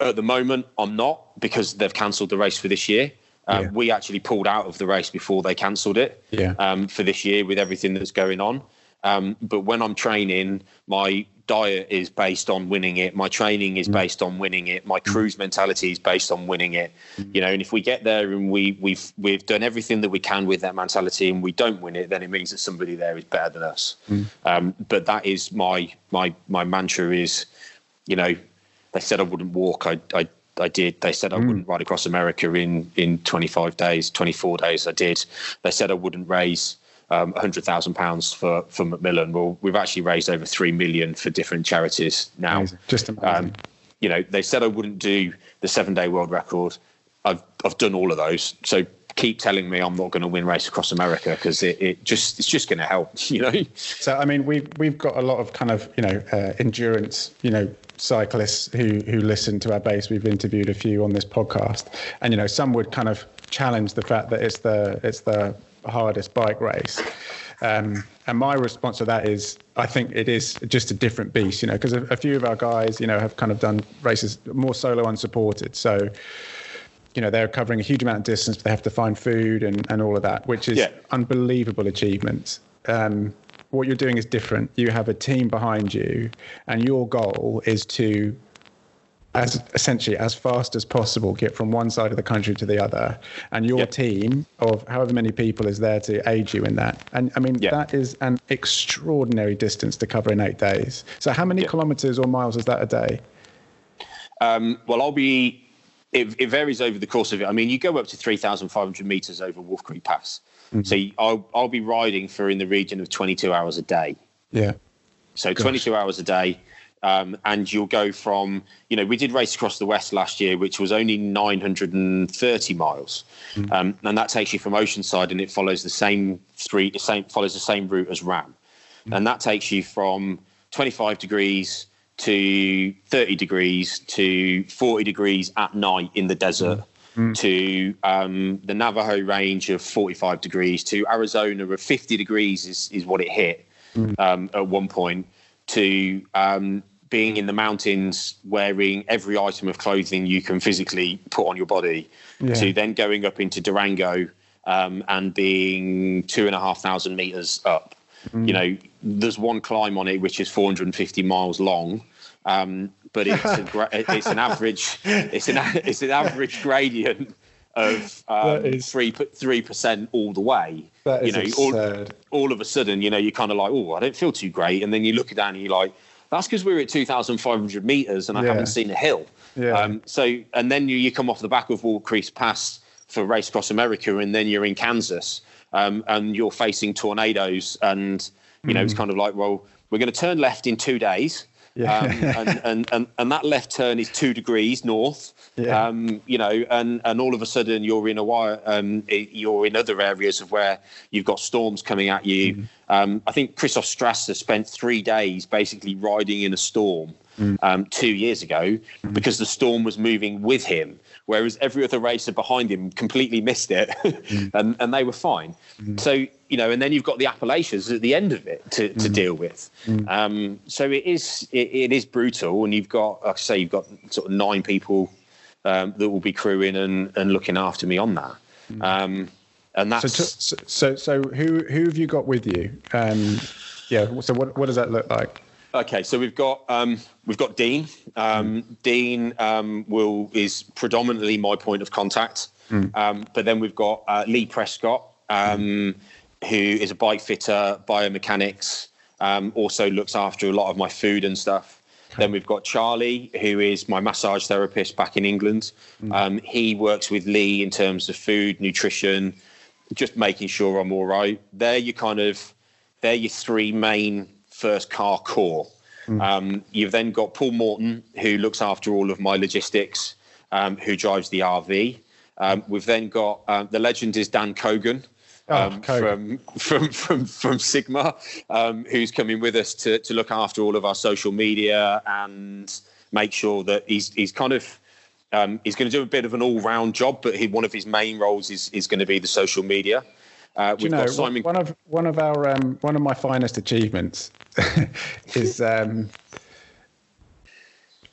at the moment I'm not, because they've cancelled the race for this year. Um, yeah. We actually pulled out of the race before they cancelled it yeah. um, for this year with everything that's going on. Um, but when I'm training, my diet is based on winning it. My training is mm. based on winning it. My cruise mentality is based on winning it. Mm. You know, and if we get there and we we've we've done everything that we can with that mentality and we don't win it, then it means that somebody there is better than us. Mm. Um, but that is my my my mantra is, you know, they said I wouldn't walk. I I, I did. They said I mm. wouldn't ride across America in in twenty-five days, twenty-four days. I did. They said I wouldn't raise Um, one hundred thousand pounds for, for Macmillan. Well, we've actually raised over three million for different charities now. Amazing. Just amazing. Um, you know, they said I wouldn't do the seven day world record. I've, I've done all of those. So keep telling me I'm not going to win Race Across America, because it, it just, it's just going to help, you know? So, I mean, we've, we've got a lot of kind of, you know, uh, endurance, you know, cyclists who, who listen to our base. We've interviewed a few on this podcast, and, you know, some would kind of challenge the fact that it's the, it's the, hardest bike race, um and my response to that is I think it is just a different beast, you know, because a, a few of our guys, you know, have kind of done races more solo unsupported, so you know they're covering a huge amount of distance, but they have to find food and, and all of that, which is yeah. unbelievable achievements. Um what you're doing is different. You have a team behind you, and your goal is to, as essentially as fast as possible, get from one side of the country to the other, and your yep. team of however many people is there to aid you in that. And I mean, yep. that is an extraordinary distance to cover in eight days. So how many yep. kilometers or miles is that a day? Um, well, I'll be, it, it varies over the course of it. I mean, you go up to three thousand five hundred meters over Wolf Creek Pass. Mm-hmm. So I'll, I'll be riding for in the region of twenty-two hours a day. Yeah. So Gosh. twenty-two hours a day. Um, and you'll go from, you know, we did Race Across the West last year, which was only nine hundred thirty miles. Mm. Um, and that takes you from Oceanside, and it follows the same three, the same follows the same route as RAM. Mm. And that takes you from twenty-five degrees to thirty degrees to forty degrees at night in the desert, mm-hmm. to um, the Navajo range of forty-five degrees to Arizona of fifty degrees is, is what it hit mm-hmm. um, at one point, to um, being in the mountains wearing every item of clothing you can physically put on your body, yeah. to then going up into Durango um, and being two and a half thousand meters up. You know, there's one climb on it which is four hundred fifty miles long, um, but it's a, it's an average it's an it's an average gradient of um, is, three three percent all the way. That is, you know, absurd. All, all of a sudden, you know, you're kind of like, oh, I don't feel too great, and then you look down and you're like, that's because we were at two thousand five hundred meters and I yeah. haven't seen a hill. Yeah. Um, so and then you, you come off the back of Wolf Creek Pass for Race Across America, and then you're in Kansas. Um, and you're facing tornadoes, and you know mm. it's kind of like, well, we're going to turn left in two days, yeah. um, and, and and and that left turn is two degrees north, yeah. um, you know, and and all of a sudden you're in a wire, um, you're in other areas of where you've got storms coming at you. Mm. Um, I think Christoph Strasser spent three days basically riding in a storm mm. um, two years ago mm. because the storm was moving with him, whereas every other racer behind him completely missed it mm. and, and they were fine. Mm. So, you know, and then you've got the Appalachians at the end of it to, to mm. deal with. Mm. Um, so it is it, it is brutal. And you've got, like I say, you've got sort of nine people um, that will be crewing and, and looking after me on that. Mm. Um, and that's... So, to, so, so who, who have you got with you? Um, yeah, so what, what does that look like? Okay, so we've got um, we've got Dean. Um, mm. Dean um, will is predominantly my point of contact, mm. um, but then we've got uh, Lee Prescott, um, mm. who is a bike fitter, biomechanics, um, also looks after a lot of my food and stuff. Okay. Then we've got Charlie, who is my massage therapist back in England. Mm. Um, he works with Lee in terms of food, nutrition, just making sure I'm all right. They're your kind of they're your three main. First car core. Mm. Um, you've then got Paul Morton, who looks after all of my logistics, um, who drives the R V. Um, we've then got um, the legend is Dan Cogan, um, oh, Cogan. from from from from Sigma, um, who's coming with us to to look after all of our social media and make sure that he's he's kind of um, he's going to do a bit of an all-round job, but he, one of his main roles is is going to be the social media. Uh, we've you know, got Simon... one of one of our um, one of my finest achievements is um,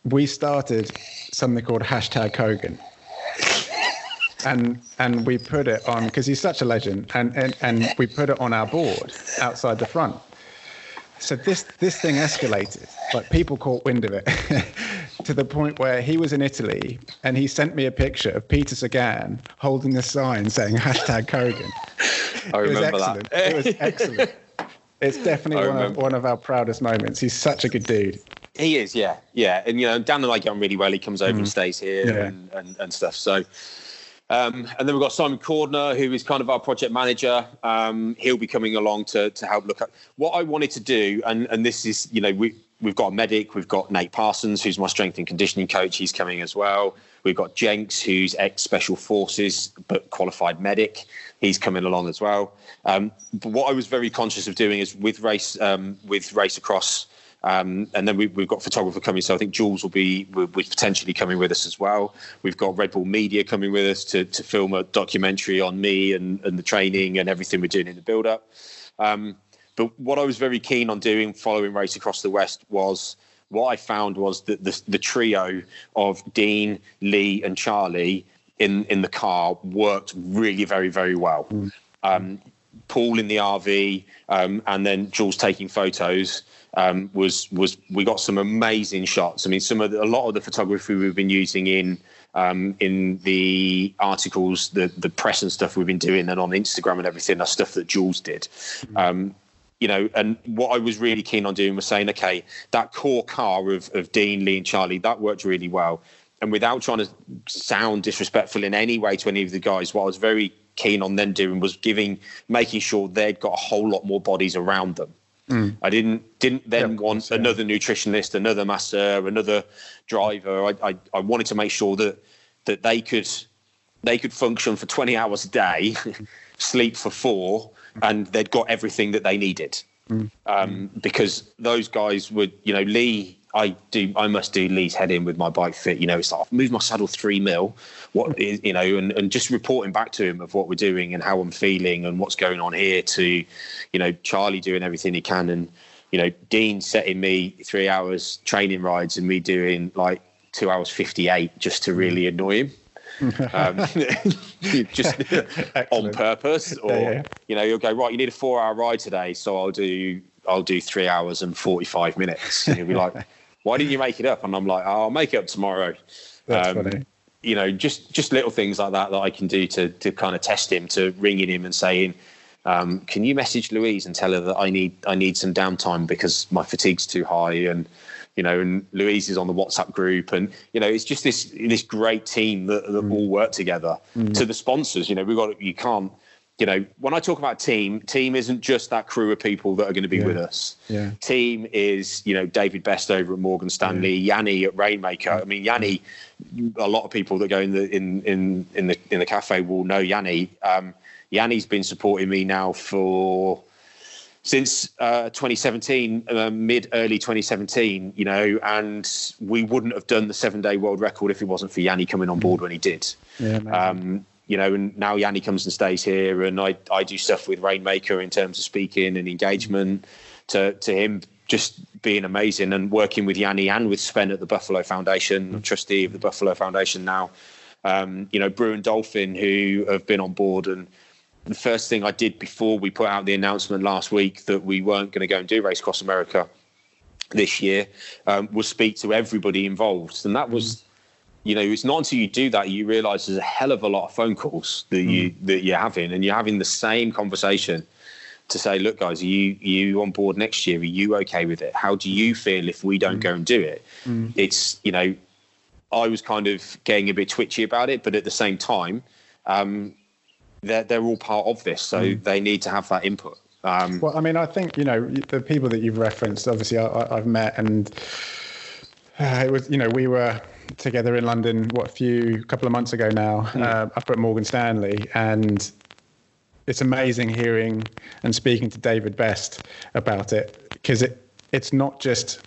we started something called hashtag Cogan, and and we put it on because he's such a legend, and, and and we put it on our board outside the front. So this this thing escalated, like people caught wind of it, to the point where he was in Italy and he sent me a picture of Peter Sagan holding a sign saying hashtag Cogan. I remember that. It was excellent. It was excellent. It's definitely one of, one of our proudest moments. He's such a good dude. He is, yeah, yeah. And you know, Dan and I get on really well. He comes over mm. and stays here yeah. and, and and stuff. So, um, and then we've got Simon Cordner, who is kind of our project manager. Um, he'll be coming along to to help look at what I wanted to do. And and this is, you know, we we've got a medic. We've got Nate Parsons, who's my strength and conditioning coach. He's coming as well. We've got Jenks, who's ex-Special Forces, but qualified medic. He's coming along as well. Um, but what I was very conscious of doing is with race, um, with race across, um, and then we, we've got photographer coming. So I think Jules will be will, will potentially coming with us as well. We've got Red Bull Media coming with us to to film a documentary on me and, and the training and everything we're doing in the build-up. Um, but what I was very keen on doing following Race Across the West was what I found was that the, the trio of Dean, Lee and Charlie in, in the car worked really very, very well. Mm. Um, Paul in the R V um, and then Jules taking photos um, was, was we got some amazing shots. I mean, some of the, a lot of the photography we've been using in um, in the articles, the, the press and stuff we've been doing and on Instagram and everything, that's stuff that Jules did. Mm. Um, You know, and what I was really keen on doing was saying, okay, that core car of, of Dean, Lee and Charlie, that worked really well. And without trying to sound disrespectful in any way to any of the guys, what I was very keen on them doing was giving, making sure they'd got a whole lot more bodies around them. Mm. I didn't didn't then yep, want so. another nutritionist, another masseur, another driver. I, I I wanted to make sure that that they could they could function for twenty hours a day, sleep for four. And they'd got everything that they needed, um, because those guys would, you know, Lee I do, I must do Lee's head in with my bike fit. You know, it's like, I've moved my saddle three mil, what is, you know, and, and just reporting back to him of what we're doing and how I'm feeling and what's going on here, to, you know, Charlie doing everything he can. And, you know, Dean setting me three hours training rides and me doing like two hours fifty-eight just to really annoy him. um, just on purpose, or yeah, yeah. you know, you'll go, right, you need a four hour ride today, so I'll do I'll do three hours and forty-five minutes. And you'll be like, why didn't you make it up? And I'm like, oh, I'll make it up tomorrow. That's um, funny. You know, just just little things like that that I can do to to kind of test him, to ringing him and saying, um, can you message Louise and tell her that I need I need some downtime because my fatigue's too high. And you know, and Louise is on the WhatsApp group, and you know, it's just this this great team that, that mm. all work together. Mm. To the sponsors, you know, we've got, you can't, you know, when I talk about team, team isn't just that crew of people that are going to be yeah. with us. Yeah. Team is, you know, David Best over at Morgan Stanley, yeah. Yanni at Rainmaker. I mean, Yanni, a lot of people that go in the in in in the in the cafe will know Yanni. Um, Yanni's been supporting me now for. Since uh, twenty seventeen, uh, mid early twenty seventeen, you know, and we wouldn't have done the seven day world record if it wasn't for Yanni coming on board when he did. Yeah, um, you know, and now Yanni comes and stays here, and I, I do stuff with Rainmaker in terms of speaking and engagement. To to him just being amazing, and working with Yanni and with Sven at the Buffalo Foundation, mm-hmm. trustee of the Buffalo Foundation now. Um, you know, Brew and Dolphin, who have been on board. And the first thing I did before we put out the announcement last week that we weren't going to go and do Race Across America this year, um, was speak to everybody involved. And that was, you know, it's not until you do that you realise there's a hell of a lot of phone calls that you mm. that you're having, and you're having the same conversation to say, look, guys, are you are you on board next year? Are you okay with it? How do you feel if we don't mm. go and do it? Mm. It's, you know, I was kind of getting a bit twitchy about it, but at the same time, um, They're, they're all part of this, so mm. they need to have that input. Um, well, I mean, I think, you know, the people that you've referenced, obviously I, I've met, and uh, it was, you know, we were together in London, what, a few, couple of months ago now, yeah. uh, up at Morgan Stanley, and it's amazing hearing and speaking to David Best about it, because it it's not just...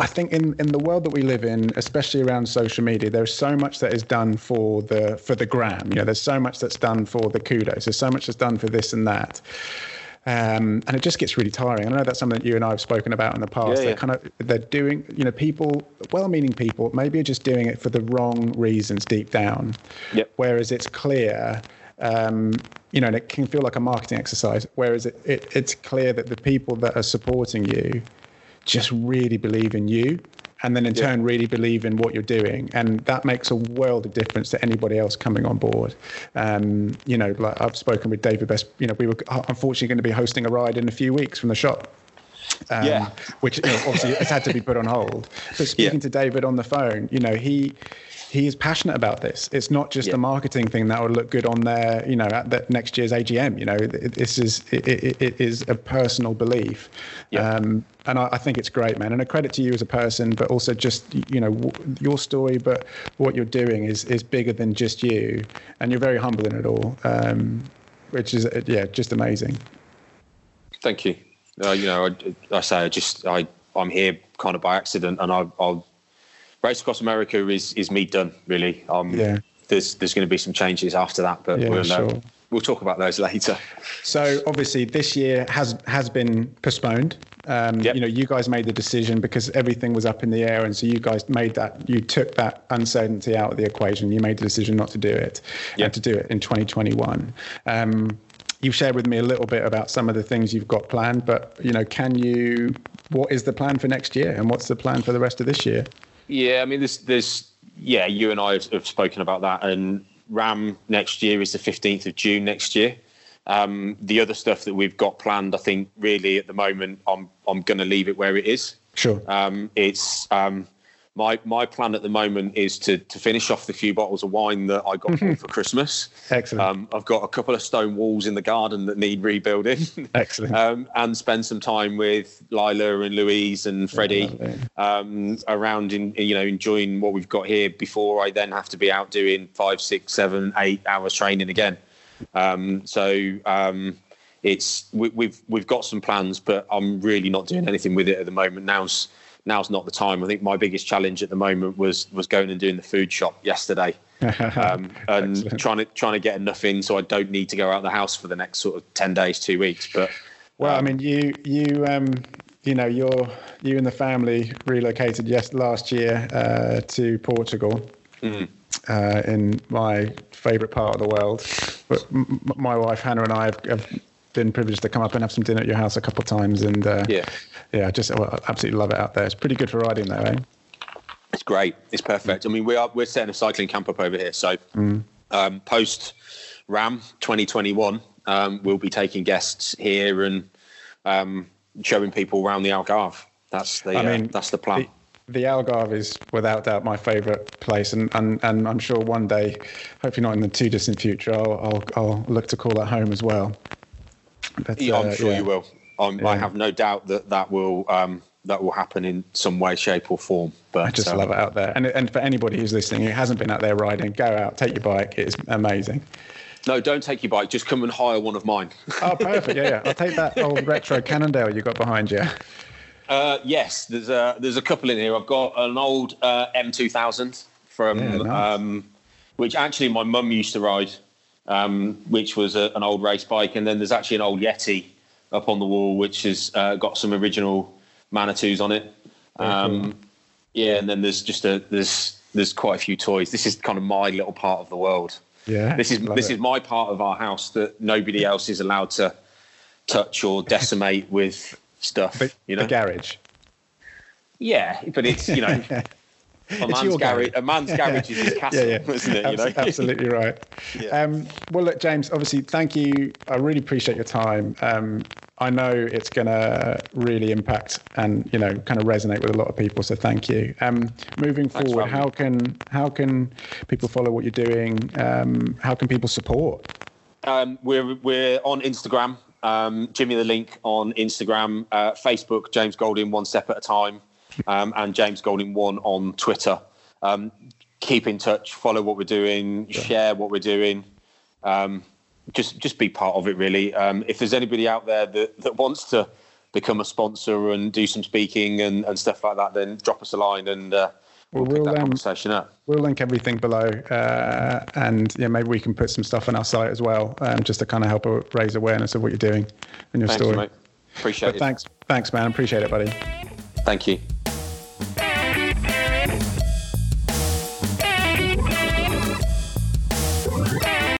I think in, in the world that we live in, especially around social media, there's so much that is done for the for the gram. You know, there's so much that's done for the kudos. There's so much that's done for this and that. Um, and it just gets really tiring. I know that's something that you and I have spoken about in the past. Yeah, they're yeah. kind of, they're doing, you know, people, well-meaning people, maybe are just doing it for the wrong reasons deep down. Yep. Whereas it's clear, um, you know, and it can feel like a marketing exercise. Whereas it, it it's clear that the people that are supporting you just really believe in you, and then in yeah. turn really believe in what you're doing, and that makes a world of difference to anybody else coming on board. Um you know, like I've spoken with David Best, you know, we were unfortunately going to be hosting a ride in a few weeks from the shop, um, yeah which, you know, obviously it's had to be put on hold, but speaking yeah. to David on the phone, you know, he he is passionate about this. It's not just yeah. a marketing thing that would look good on their, you know, at the next year's A G M. You know, this is it, it, it is a personal belief, yeah. um, and I, I think it's great, man. And a credit to you as a person, but also just, you know, w- your story, but what you're doing is is bigger than just you, and you're very humble in it all, um, which is yeah, just amazing. Thank you. Uh, you know, I, I say I just I I'm here kind of by accident, and I, I'll. Race Across America is is me done, really. Um, yeah. There's there's going to be some changes after that, but yeah, we'll sure. uh, we'll talk about those later. So obviously this year has has been postponed. Um, yep. You know, you guys made the decision because everything was up in the air, and so you guys made that. You took that uncertainty out of the equation. You made the decision not to do it, yep. and to do it in twenty twenty-one. Um, you've shared with me a little bit about some of the things you've got planned, but you know, can you? What is the plan for next year, and what's the plan for the rest of this year? Yeah, I mean, there's, there's, yeah, you and I have, have spoken about that, and RAM next year is the fifteenth of June next year. Um, the other stuff that we've got planned, I think, really at the moment, I'm I'm going to leave it where it is. Sure. Um, it's um, my my plan at the moment is to to finish off the few bottles of wine that I got for Christmas. Excellent. Um, I've got a couple of stone walls in the garden that need rebuilding. Excellent. Um, and spend some time with Lila and Louise and Freddie, yeah, um, around in, you know, enjoying what we've got here before I then have to be out doing five, six, seven, eight hours training again. Um, so um, it's we, we've we've got some plans, but I'm really not doing anything with it at the moment. Now's now's not the time. I think my biggest challenge at the moment was was going and doing the food shop yesterday, um, and trying to trying to get enough in so I don't need to go out of the house for the next sort of ten days, two weeks. But well, um, I mean, you you um, you know, you're you and the family relocated yes last year uh, to Portugal. Mm. Uh, in my favourite part of the world, but m- my wife Hannah and I have, have been privileged to come up and have some dinner at your house a couple of times, and uh, yeah, yeah, just well, absolutely love it out there. It's pretty good for riding, though. Eh? It's great. It's perfect. Mm. I mean, we are we're setting a cycling camp up over here, so mm. um, post RAM twenty twenty-one, um, we'll be taking guests here and um, showing people around the Algarve. That's the I mean, uh, that's the plan. The- The Algarve is without doubt my favourite place, and, and, and I'm sure one day, hopefully not in the too distant future, I'll I'll, I'll look to call that home as well. But, yeah, uh, I'm sure yeah. you will. Um, yeah. I have no doubt that that will um, that will happen in some way, shape, or form. But I just uh, love it out there, and and for anybody who's listening who hasn't been out there riding, go out, take your bike. It's amazing. No, don't take your bike. Just come and hire one of mine. Oh, perfect! Yeah, yeah. I'll take that old retro Cannondale you got behind you. Uh, yes, there's a there's a couple in here. I've got an old uh, M two thousand from yeah, nice. um, which actually my mum used to ride, um, which was a, an old race bike. And then there's actually an old Yeti up on the wall, which has uh, got some original Manitous on it. Um, mm-hmm. Yeah, and then there's just a there's there's quite a few toys. This is kind of my little part of the world. Yeah, this is this it. is my part of our house that nobody else is allowed to touch or decimate with. Stuff, but, you know, the garage. Yeah, but it's you know, a man's garage. A man's garage is his castle, yeah, yeah. isn't it? You Absol- know? Absolutely right. Yeah. Um, well, look, James. Obviously, thank you. I really appreciate your time. Um, I know it's going to really impact and you know, kind of resonate with a lot of people. So, thank you. Um, moving Thanks forward, how can how can people follow what you're doing? Um, how can people support? Um, we're we're on Instagram. Um, Jimmy the Link on Instagram, uh, Facebook, James Golding, one step at a time, um, and James Golding one on Twitter. Um, keep in touch, follow what we're doing, yeah. share what we're doing. Um, just, just be part of it, really. Um, if there's anybody out there that, that wants to become a sponsor and do some speaking and, and stuff like that, then drop us a line and uh, we'll, we'll pick that um, conversation up. We'll link everything below, uh, and yeah, maybe we can put some stuff on our site as well, um, just to kind of help raise awareness of what you're doing and your Thank story. You, mate. Appreciate but it. Thanks, thanks, man. Appreciate it, buddy. Thank you.